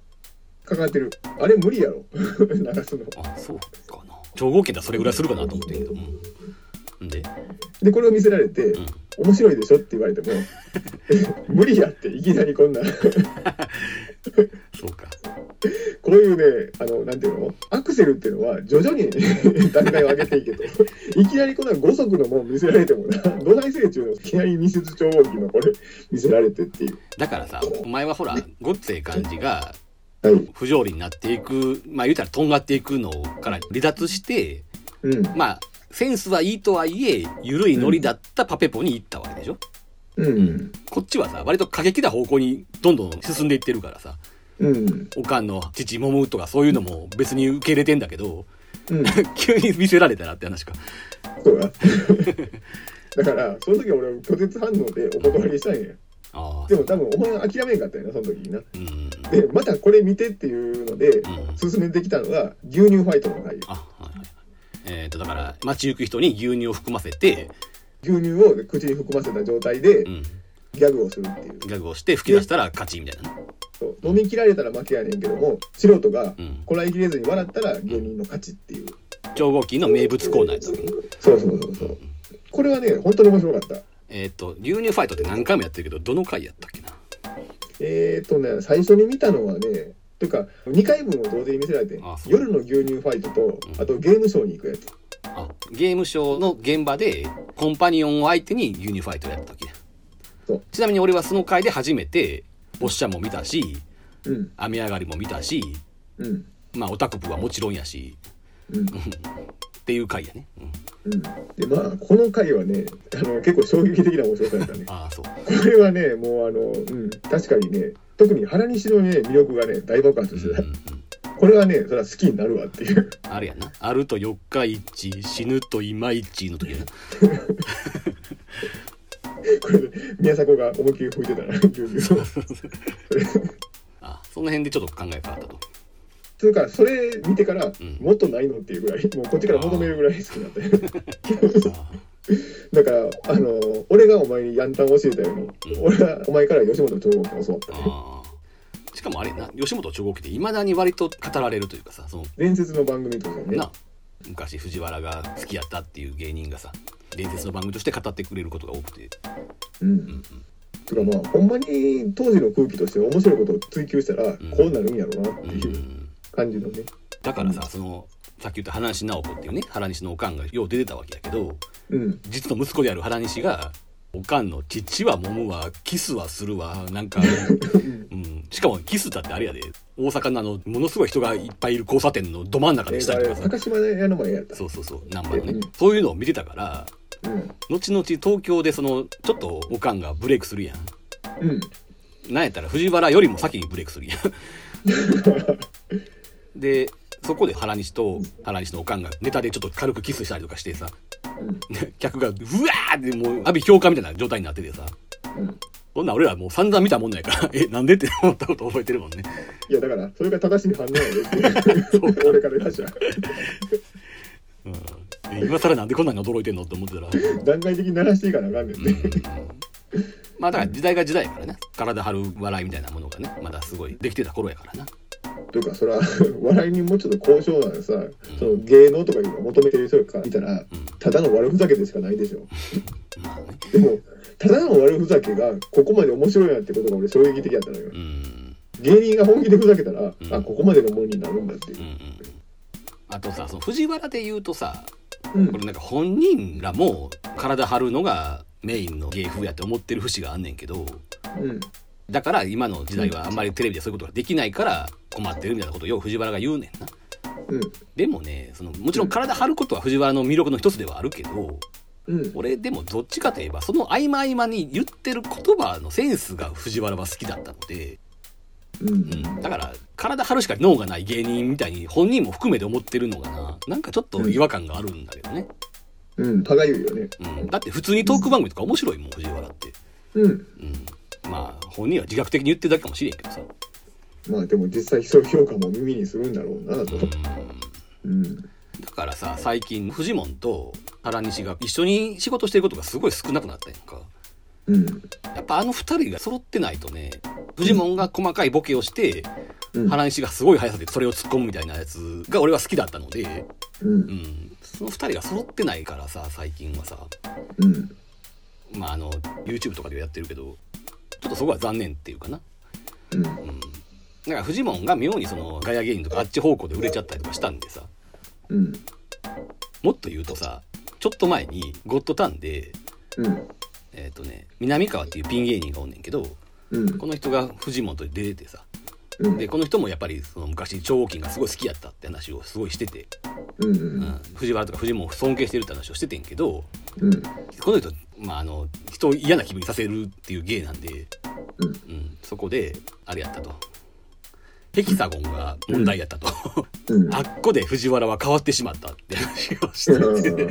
かかってる。あれ無理やろ流すの。あ、そうかな。超合金だそれぐらいするかなと思ってんけど、うん、ででこれを見せられて、うん、面白いでしょって言われても無理やっていきなりこんなそうかこういうねあのなんていうのアクセルっていうのは徐々に段階を上げていけといきなりこんなご足のもん見せられてもな土台成長のいきなり密室超合金のこれ見せられてっていう。だからさお前はほらごっつええ感じが不条理になっていく、まあ言うたらとんがっていくのから離脱して、うん、まあセンスはいいとはいえ緩いノリだったパペポに行ったわけでしょ、うんうん、こっちはさ割と過激な方向にどんどん進んでいってるからさ、うん、おかんの父もむとかそういうのも別に受け入れてんだけど、うん、急に見せられたらって話か。そうやだからその時俺拒絶反応でお断りしたんや、うん、あでも多分お前は諦めんかったよなその時にな、うん、でまたこれ見てっていうので、うん、進めてきたのが牛乳ファイトの回。あ、はいはい、えー、とだから街行く人に牛乳を含ませて牛乳を口に含ませた状態で、うん、ギャグをするっていうギャグをして吹き出したら勝ちみたいな。そう飲み切られたら負けやねんけども素人がこらえきれずに笑ったら芸人の勝ちっていう超合金の名物コーナーやったわけね。そうそうそうそう、うん、これはね本当に面白かった。えっ、ー、と牛乳ファイトって何回もやってるけどどの回やったっけな。えっ、ー、とね最初に見たのはねというかにかいぶんを同時に見せられて夜の牛乳ファイトとあとゲームショーに行くやつ、うん、あゲームショーの現場でコンパニオンを相手に牛乳ファイトをやったわけ。そうちなみに俺はその回で初めておっしゃも見たし、うん、雨上がりも見たし、うん、まあオタク部はもちろんやし、うん、っていう回やね、うんうん、でまあこの回はねあの結構衝撃的な面白さだったねあそうこれはねもうあの、うん、確かにね特に原西の、ね、魅力がね大爆発してた、うんうんうん、これはねそれは好きになるわっていうあれやなあると四日市死ぬといまいちの時やなこれ宮迫が思いっきり吹いてたなあその辺でちょっと考え変わったと。それからそれ見てから、うん、もっとないのっていうぐらいもうこっちから求めるぐらい好きになったよだからあのー、俺がお前にヤンタン教えたように、うん、俺はお前から吉本超合金を教わったね。あしかもあれな吉本超合金っていまだに割と語られるというかさその伝説の番組とかねな昔藤原が好きやったっていう芸人がさ伝説の番組として語ってくれることが多くてうん、うんうん、てかまあほんまに当時の空気として面白いことを追求したらこうなるんやろうなっていう感じのね、うんうん、だからさそのさっき言った原西直子っていうね原西のおかんがよう出てたわけだけど、うん、実の息子である原西がおかんの父は揉むわキスはするわなんか、うん、しかもキスだってあれやで大阪 の, あのものすごい人がいっぱいいる交差点のど真ん中でしたりとかさ、えー、高島屋の前やったそうそうそう南波のね、うん、そういうのを見てたから、うん、後々東京でそのちょっとおかんがブレイクするやん、うん、なんやったら藤原よりも先にブレイクするやんでそこで原西と原西のおかんがネタでちょっと軽くキスしたりとかしてさ、うん、客がうわーってもう阿鼻叫喚みたいな状態になっててさ、うん、そんな俺らもう散々見たもんないからえなんでって思ったこと覚えてるもんね。いやだからそれが正しい反応やねそう俺から出しちゃう、うん、今更なんでこんなに驚いてんのって思ってたら段階的に鳴らしていいかなあかんねんね、うん、まあだから時代が時代やからね体張る笑いみたいなものがねまだすごいできてた頃やからなというかそれは笑いにもうちょっと高尚なのさ、うん、その芸能とかいうのを求めてる人から見たら、うん、ただの悪ふざけでしかないでしょでもただの悪ふざけがここまで面白いなってことが俺衝撃的だったのよ、うん、芸人が本気でふざけたら、うん、あここまでのものになるんだっていう、うんうん、あとさ、その藤原で言うとさ、うん、これなんか本人らも体張るのがメインの芸風やって思ってる節があんねんけど、うん、だから今の時代はあんまりテレビでそういうことができないから困ってるみたいなことをよう藤原が言うねんな、うん、でもね、そのもちろん体張ることは藤原の魅力の一つではあるけど、うん、俺でもどっちかといえばその合間合間に言ってる言葉のセンスが藤原は好きだったので、うんうん、だから体張るしか脳がない芸人みたいに本人も含めて思ってるのがな、なんかちょっと違和感があるんだけどね。うん、漂うよね、うん、だって普通にトーク番組とか面白いもん藤原って、うんうん、まあ本人は自覚的に言ってるだけかもしれんけどさ、まあでも実際そういう評価も耳にするんだろうなと、うんうん、だからさ最近フジモンと原西が一緒に仕事してることがすごい少なくなったやんか、うん、やっぱあの二人が揃ってないとね、フジモンが細かいボケをして、うん、原西がすごい速さでそれを突っ込むみたいなやつが俺は好きだったので、うんうん、その二人が揃ってないからさ最近はさ、うん、まああの YouTube とかでやってるけどちょっとそこは残念っていうかな、うんうん、だからフジモンが妙にそのガヤ芸人とかあっち方向で売れちゃったりとかしたんでさ、うん、もっと言うとさちょっと前にゴッドタンで、うんえーとね、南川っていうピン芸人がおんねんけど、うん、この人がフジモンと出ててさ、うん、でこの人もやっぱりその昔超合金がすごい好きやったって話をすごいしてて、うんうんうん、藤原とかフジモンを尊敬してるって話をしててんけど、うん、この人、まあ、あの人を嫌な気分にさせるっていう芸なんで、うんうん、そこであれやったと、ヘキサゴンが問題やったと、うん、あっこで藤原は変わってしまったって話をしてて、うん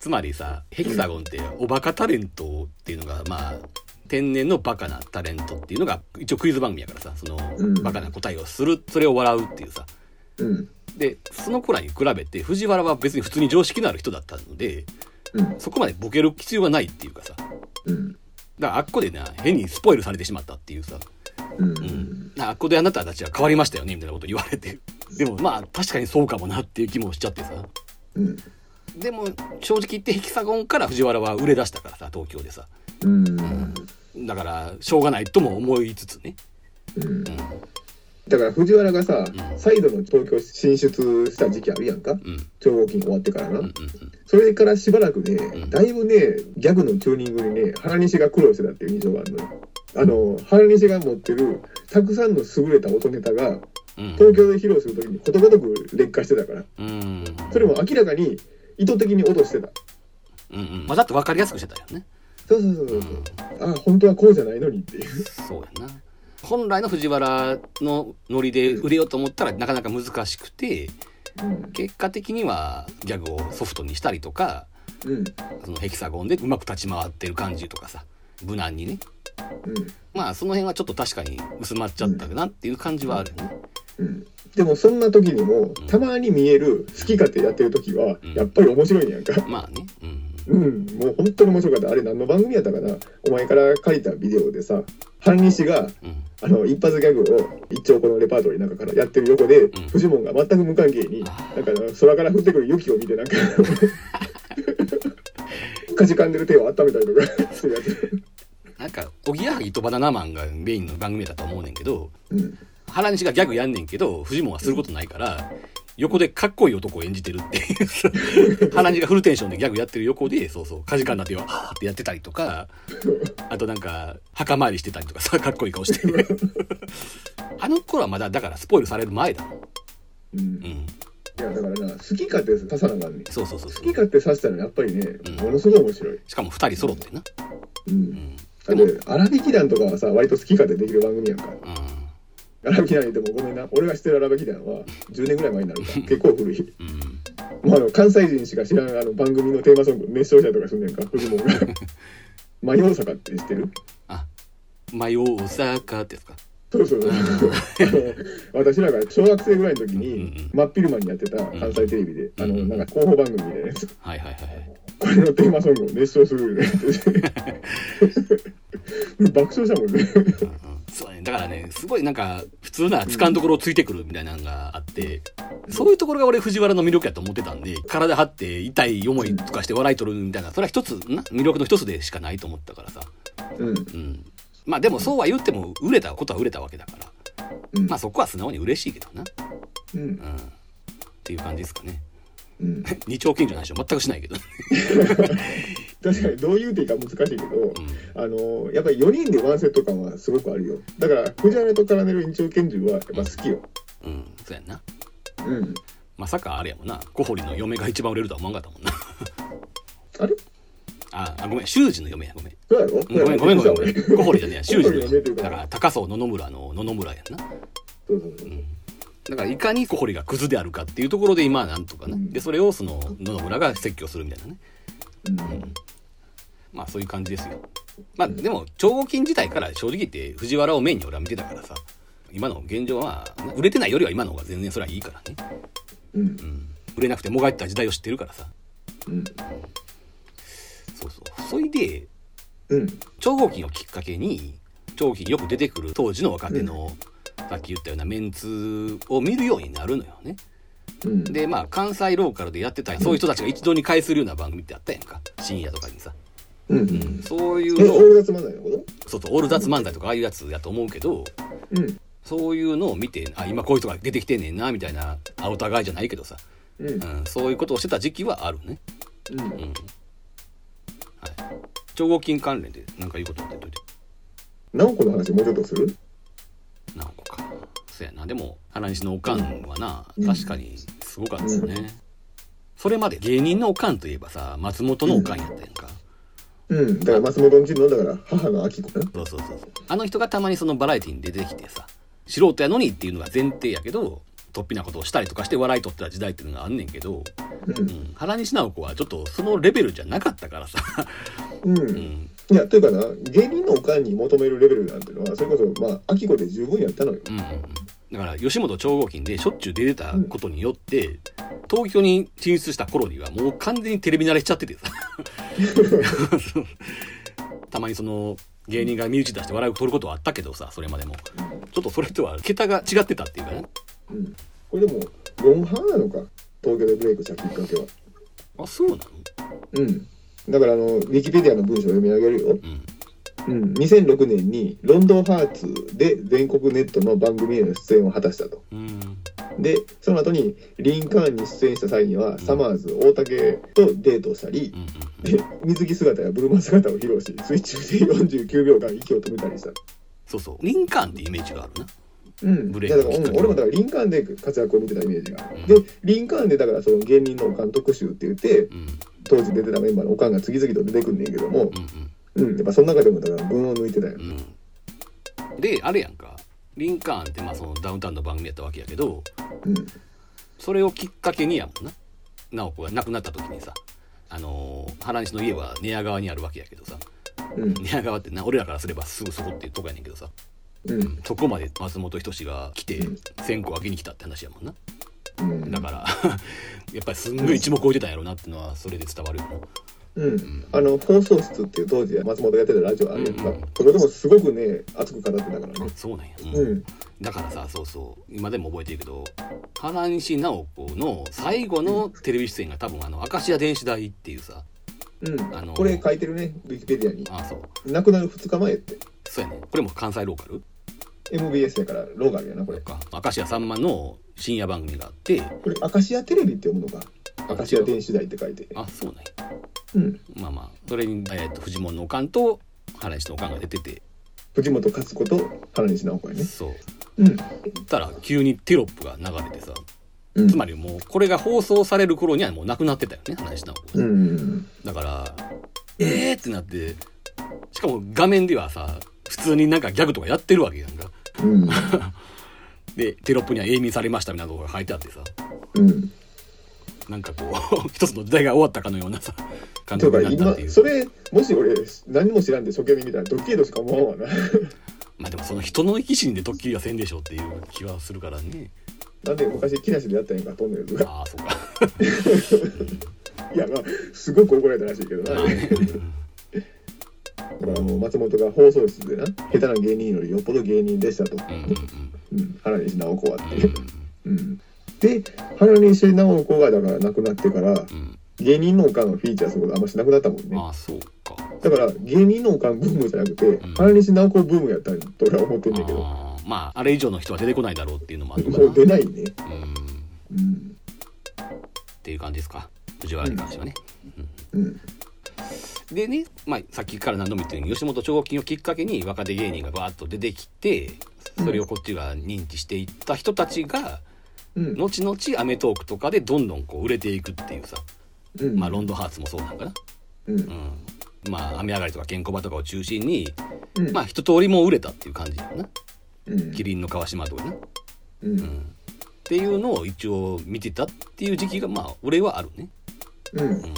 つまりさヘキサゴンっておバカタレントっていうのが、まあ天然のバカなタレントっていうのが一応クイズ番組やからさ、そのバカな答えをする、それを笑うっていうさ、うん、でその子らに比べて藤原は別に普通に常識のある人だったので、うん、そこまでボケる必要がないっていうかさ、うん、だからあっこでな変にスポイルされてしまったっていうさ、うんうん、あっこであなたたちは変わりましたよねみたいなこと言われてでもまあ確かにそうかもなっていう気もしちゃってさ、うんでも正直言ってヘキサゴンから藤原は売れ出したからさ東京でさ、うんうん、だからしょうがないとも思いつつね、うんうん、だから藤原がさ、うん、再度の東京進出した時期あるやんか、うん、超合金終わってからな、うんうんうん、それからしばらくね、うん、だいぶねギャグのチューニングにね原西が苦労してたっていう印象があるのよ。あの原西が持ってるたくさんの優れた音ネタが東京で披露するときにことごとく劣化してたから、うん、それも明らかに意図的に落としてた。うんうん。まあ、だって分かりやすくしてたよね。そうそうそうそう。うん、あ本当はこうじゃないのにっていう。そうやな。本来の藤原のノリで売れようと思ったらなかなか難しくて、うん、結果的にはギャグをソフトにしたりとか、うん、そのヘキサゴンでうまく立ち回ってる感じとかさ、無難にね。うん、まあその辺はちょっと確かに薄まっちゃったなっていう感じはあるよね。うんうんうんでもそんな時にもたまに見える好き勝手やってる時はやっぱり面白いんやんか、うん、まあねうん、うん、もう本当に面白かった。あれ何の番組やったかな、お前から借りたビデオでさ原西が、うん、あの一発ギャグを一丁このレパートリーの中からやってる横で、うん、フジモンが全く無関係になんか空から降ってくる雪を見てなんかかじかんでる手を温めたりとかそういうやつなんかおぎやはぎとバナナマンがメインの番組だと思うねんけど、うん原西がギャグやんねんけどフジモンはすることないから横でかっこいい男を演じてるっていう原西がフルテンションでギャグやってる横でそうそうカジカンな手をハーってやってたりとか、あとなんか墓参りしてたりとかさ、かっこいい顔してあの頃はまだだからスポイルされる前だもん、うんうんいやだからな好き勝手刺さながんねん。そうそうそうそう好き勝手刺したらやっぱりね、うん、ものすごい面白い。しかもふたり揃ってなうん、うん、だって荒引き団とかはさ割と好き勝手できる番組やんか、うんアラビキダンでもごめんな俺が知ってるアラビキダンはじゅうねんぐらい前になるから結構古い、うんまあ、あの関西人しか知らんあの番組のテーマソング熱唱したりとかすんねんかフジモンがマヨ大阪って知ってる？あマヨ大阪ってやつか。そうそうそう私らが小学生ぐらいの時に真っ昼間にやってた関西テレビで、うん、あのなんか広報番組みたいなやつ、はいはいはい、これのテーマソングを熱唱するみたいな爆笑したもんねそうね、だからねすごいなんか普通なら掴んどころをついてくるみたいなのがあって、うん、そういうところが俺藤原の魅力やと思ってたんで体張って痛い思いとかして笑い取るみたいなそれは一つな魅力の一つでしかないと思ったからさ、うんうん、まあでもそうは言っても売れたことは売れたわけだから、うん、まあそこは素直に嬉しいけどな、うんうん、っていう感じですかね。うん、にちょう金じゃないでしょ、全くしないけど確かにどういう手か難しいけど、うん、あのやっぱりよにんでワンセット感はすごくあるよ。だから藤原と絡めるにちょう拳銃はやっぱ好きよ。うん、うん、そうやんな、うん、まさかあれやもんな、小堀の嫁が一番売れるとは思わんかったもんなあれああごめん、修二の嫁や、ごめんそうやろ、うん、ごめんごめんごめん小堀じゃねえや、修二の嫁だから高荘野々村の野々村やんな。そうそうそう、うん、だからいかに小堀がクズであるかっていうところで今はなんとかね、うん、でそれをその野々村が説教するみたいなね、うんうん、まあそういう感じですよ。まあでも超合金自体から正直言って藤原をメインに俺は見てたからさ、今の現状は売れてないよりは今の方が全然それはいいからね、うんうん、売れなくてもがいてた時代を知ってるからさ、うん、そうそうそれで、うん、超合金をきっかけに超合金よく出てくる当時の若手の、うんさっき言ったようなメンツを見るようになるのよね、うん、でまあ関西ローカルでやってたそういう人たちが一堂に会するような番組ってあったやんか、深夜とかにさ、うんうん、そういうのオール雑漫才のことそうそうオール雑漫才とかああいうやつやと思うけど、うん、そういうのを見てあ今こういう人が出てきてんねんなみたいな、あお互いじゃないけどさ、うんうん、そういうことをしてた時期はあるね、うんうんはい、超合金関連で何か言うこと言っておいて。直子の話もうちょっとする？何個かそうやな。でも原西のおかんはな、うん、確かにすごかったですよね、うん、それまで芸人のおかんといえばさ松本のおかんやったやんか、うん、うん、だから松本の人のだから母の秋子ね。そうそうそうそう、あの人がたまにそのバラエティに出てきてさ、素人やのにっていうのが前提やけど突飛なことをしたりとかして笑い取ってた時代っていうのがあんねんけど、うんうん、原西直子はちょっとそのレベルじゃなかったからさうん、うんいやというかな、芸人のおかんに求めるレベルなんてのはそれこそまあ秋子で十分やったのよ、うんうん、だから吉本超合金でしょっちゅう出てたことによって、うん、東京に進出した頃にはもう完全にテレビ慣れしちゃっててさたまにその芸人が身内出して笑いを取ることはあったけどさ、それまでもちょっとそれとは桁が違ってたっていうかね、うん、これでもロンハーなのか東京でブレイクしたきっかけは。あ、そうなの。うんだからあのウィキペディアの文章を読み上げるよ、うんうん、にせんろくねんにロンドンハーツで全国ネットの番組への出演を果たしたと、うん、でその後にリンカーンに出演した際には、うん、サマーズ大竹とデートをしたり、うんうん、で水着姿やブルマ姿を披露し水中でよんじゅうきゅうびょうかん息を止めたりした。そうそうリンカーンってイメージがあるな。うん、だから俺もだからリンカーンで活躍を見てたイメージが、うん、でリンカーンでだからその芸人のおかん特集って言って、うん、当時出てたメンバーのおかんが次々と出てくんねんけども、うんうんうん、やっぱその中でもだから群を抜いてたよ、うん、であれやんかリンカーンってまあそのダウンタウンの番組やったわけやけど、うん、それをきっかけにやもんな直子が亡くなった時にさ、あのー、原西の家は寝屋川にあるわけやけどさ、うん、寝屋川ってな俺らからすればすぐそこっていうとこやねんけどさ、うん、そこまで松本人志が来て線香あげに来たって話やもんな、うん、だからやっぱりすんごい一目置いてたんやろうなってのはそれで伝わるよな、うんうん、あの放送室っていう当時松本がやってたラジオあるやんか、うんうん、それでもすごくね熱く語ってたからね。そうなんや、うんうん、だからさそうそう今でも覚えてるけど原西直子の最後のテレビ出演が多分あの明石家電子台っていうさ、うん、あのこれ書いてるねウィキペディアに。ああそう亡くなるふつかまえってそうやね。これも関西ローカル エムビーエス やからローカルやなこれか。明石家さんまの深夜番組があってこれ明石家テレビって読むのか明石家電子台って書いてあそうね、うん、まあまあそれに、えー、と藤本のおかんと原西のおかんが出てて藤本勝子と原西直子やね。そう、うん、たら急にテロップが流れてさ、うん、つまりもうこれが放送される頃にはもうなくなってたよね原西直子、うんうん、だからえーってなって、しかも画面ではさ普通になんかギャグとかやってるわけやんか、うん、でテロップには永眠されましたみたいなとこが書いてあってさ、うん、なんかこう一つの時代が終わったかのようなさ感覚になったっていう。それもし俺何も知らんで初見で見たらドッキリとしか思わんわなまあでもその人の生き死にでドッキリはせんでしょっていう気はするからね。なんで昔木梨でやったんやんかトンネルズが。ああそうかいやまあすごく怒られたらしいけどなだからもう松本が放送室でな下手な芸人よりよっぽど芸人でしたと、うんうん、原西直子はっていう、うんうん、で原西直子がだから亡くなってから、うん、芸人のおかんをフィーチャーすることあんましなくなったもんね。ああそうか。だから芸人のおかんブームじゃなくて、うん、原西直子ブームやったと俺は思ってんだけど、あまああれ以上の人は出てこないだろうっていうのもあるから出ないね、うんうん、っていう感じですか、藤原に関してはね、うんうん、でね、まあ、さっきから何度も言ってるように吉本超合金をきっかけに若手芸人がバーッと出てきて、それをこっちが認知していった人たちが、うん、後々アメトーークとかでどんどんこう売れていくっていうさ、うん、まあロンドハーツもそうなんかな、うんうん、まあ雨上がりとかケンコバとかを中心に、うん、まあ一通りも売れたっていう感じだな、うん、キリンの川島とかな、うんうん、っていうのを一応見てたっていう時期がまあ俺はあるね、うんうん、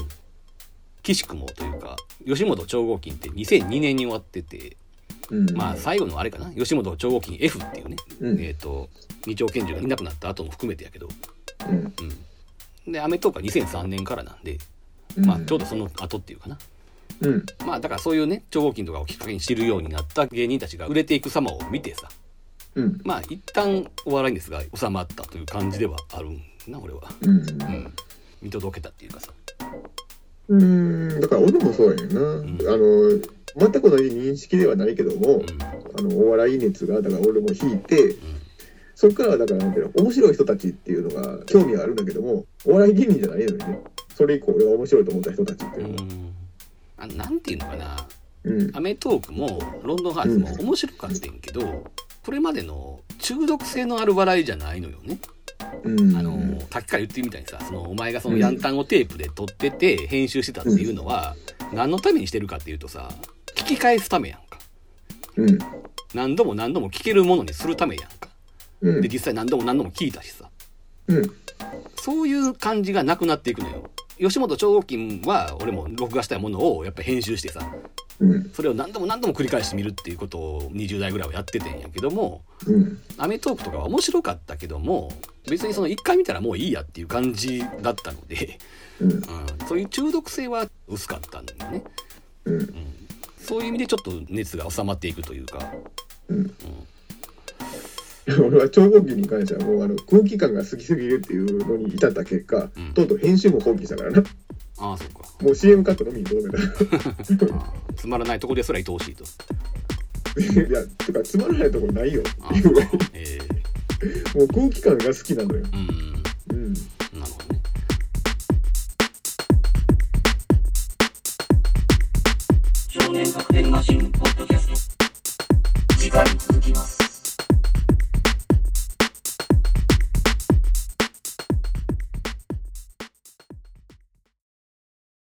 岸くもというか吉本超合金ってにせんにねんに終わってて、うん、まあ最後のあれかな、吉本超合金 F っていうね、うん、えっ、ー、と二丁拳銃がいなくなった後も含めてやけど、うんうん、でアメトーークはにせんさんねんからなんで、うん、まあちょうどその後っていうかな、うん、まあだからそういうね超合金とかをきっかけに知るようになった芸人たちが売れていく様を見てさ、うん、まあ一旦お笑いですが収まったという感じではあるんな俺は、うんうん、見届けたっていうかさ、うーん、だから俺もそうやねんな、うん、あの全く同じ認識ではないけども、うん、あのお笑い熱がだから俺も引いて、うん、そっからはだからなんていうの、面白い人たちっていうのが興味があるんだけどもお笑い芸人じゃないのにね、それ以降俺は面白いと思った人たちっていうのは、うん、あ、なんていうのかな、うん、アメトーークもロンドンハーツも面白かったんけど、うん、これまでの中毒性のある笑いじゃないのよね、うん、あのさっきから言ってるみたいにさ、そのお前がそのヤンタンをテープで撮ってて編集してたっていうのは、うん、何のためにしてるかっていうとさ、聞き返すためやんか、うん、何度も何度も聞けるものにするためやんか、うん、で実際何度も何度も聞いたしさ、うん、そういう感じがなくなっていくのよ。吉本超合金は俺も録画したものをやっぱ編集してさ、うん、それを何度も何度も繰り返してみるっていうことをにじゅう代ぐらいはやっててんやけども、うん、アメトーークとかは面白かったけども別にそのいっかい見たらもういいやっていう感じだったので、うんうん、そういう中毒性は薄かったんだよね、うんうん、そういう意味でちょっと熱が収まっていくというか、うんうん、俺は超合金に関してはもうあの空気感が好きすぎるっていうのに至った結果、うん、とうとう編集も放棄したからな。ああ、そっか。もう シーエム カットのみにとどめた。ああ、つまらないとこですら愛おしいと。いや、とかつまらないとこないよ。ああえー、もう空気感が好きなのよ。うん、うん、なるほどね。少年確定マシンポッドキャスト次回続きます。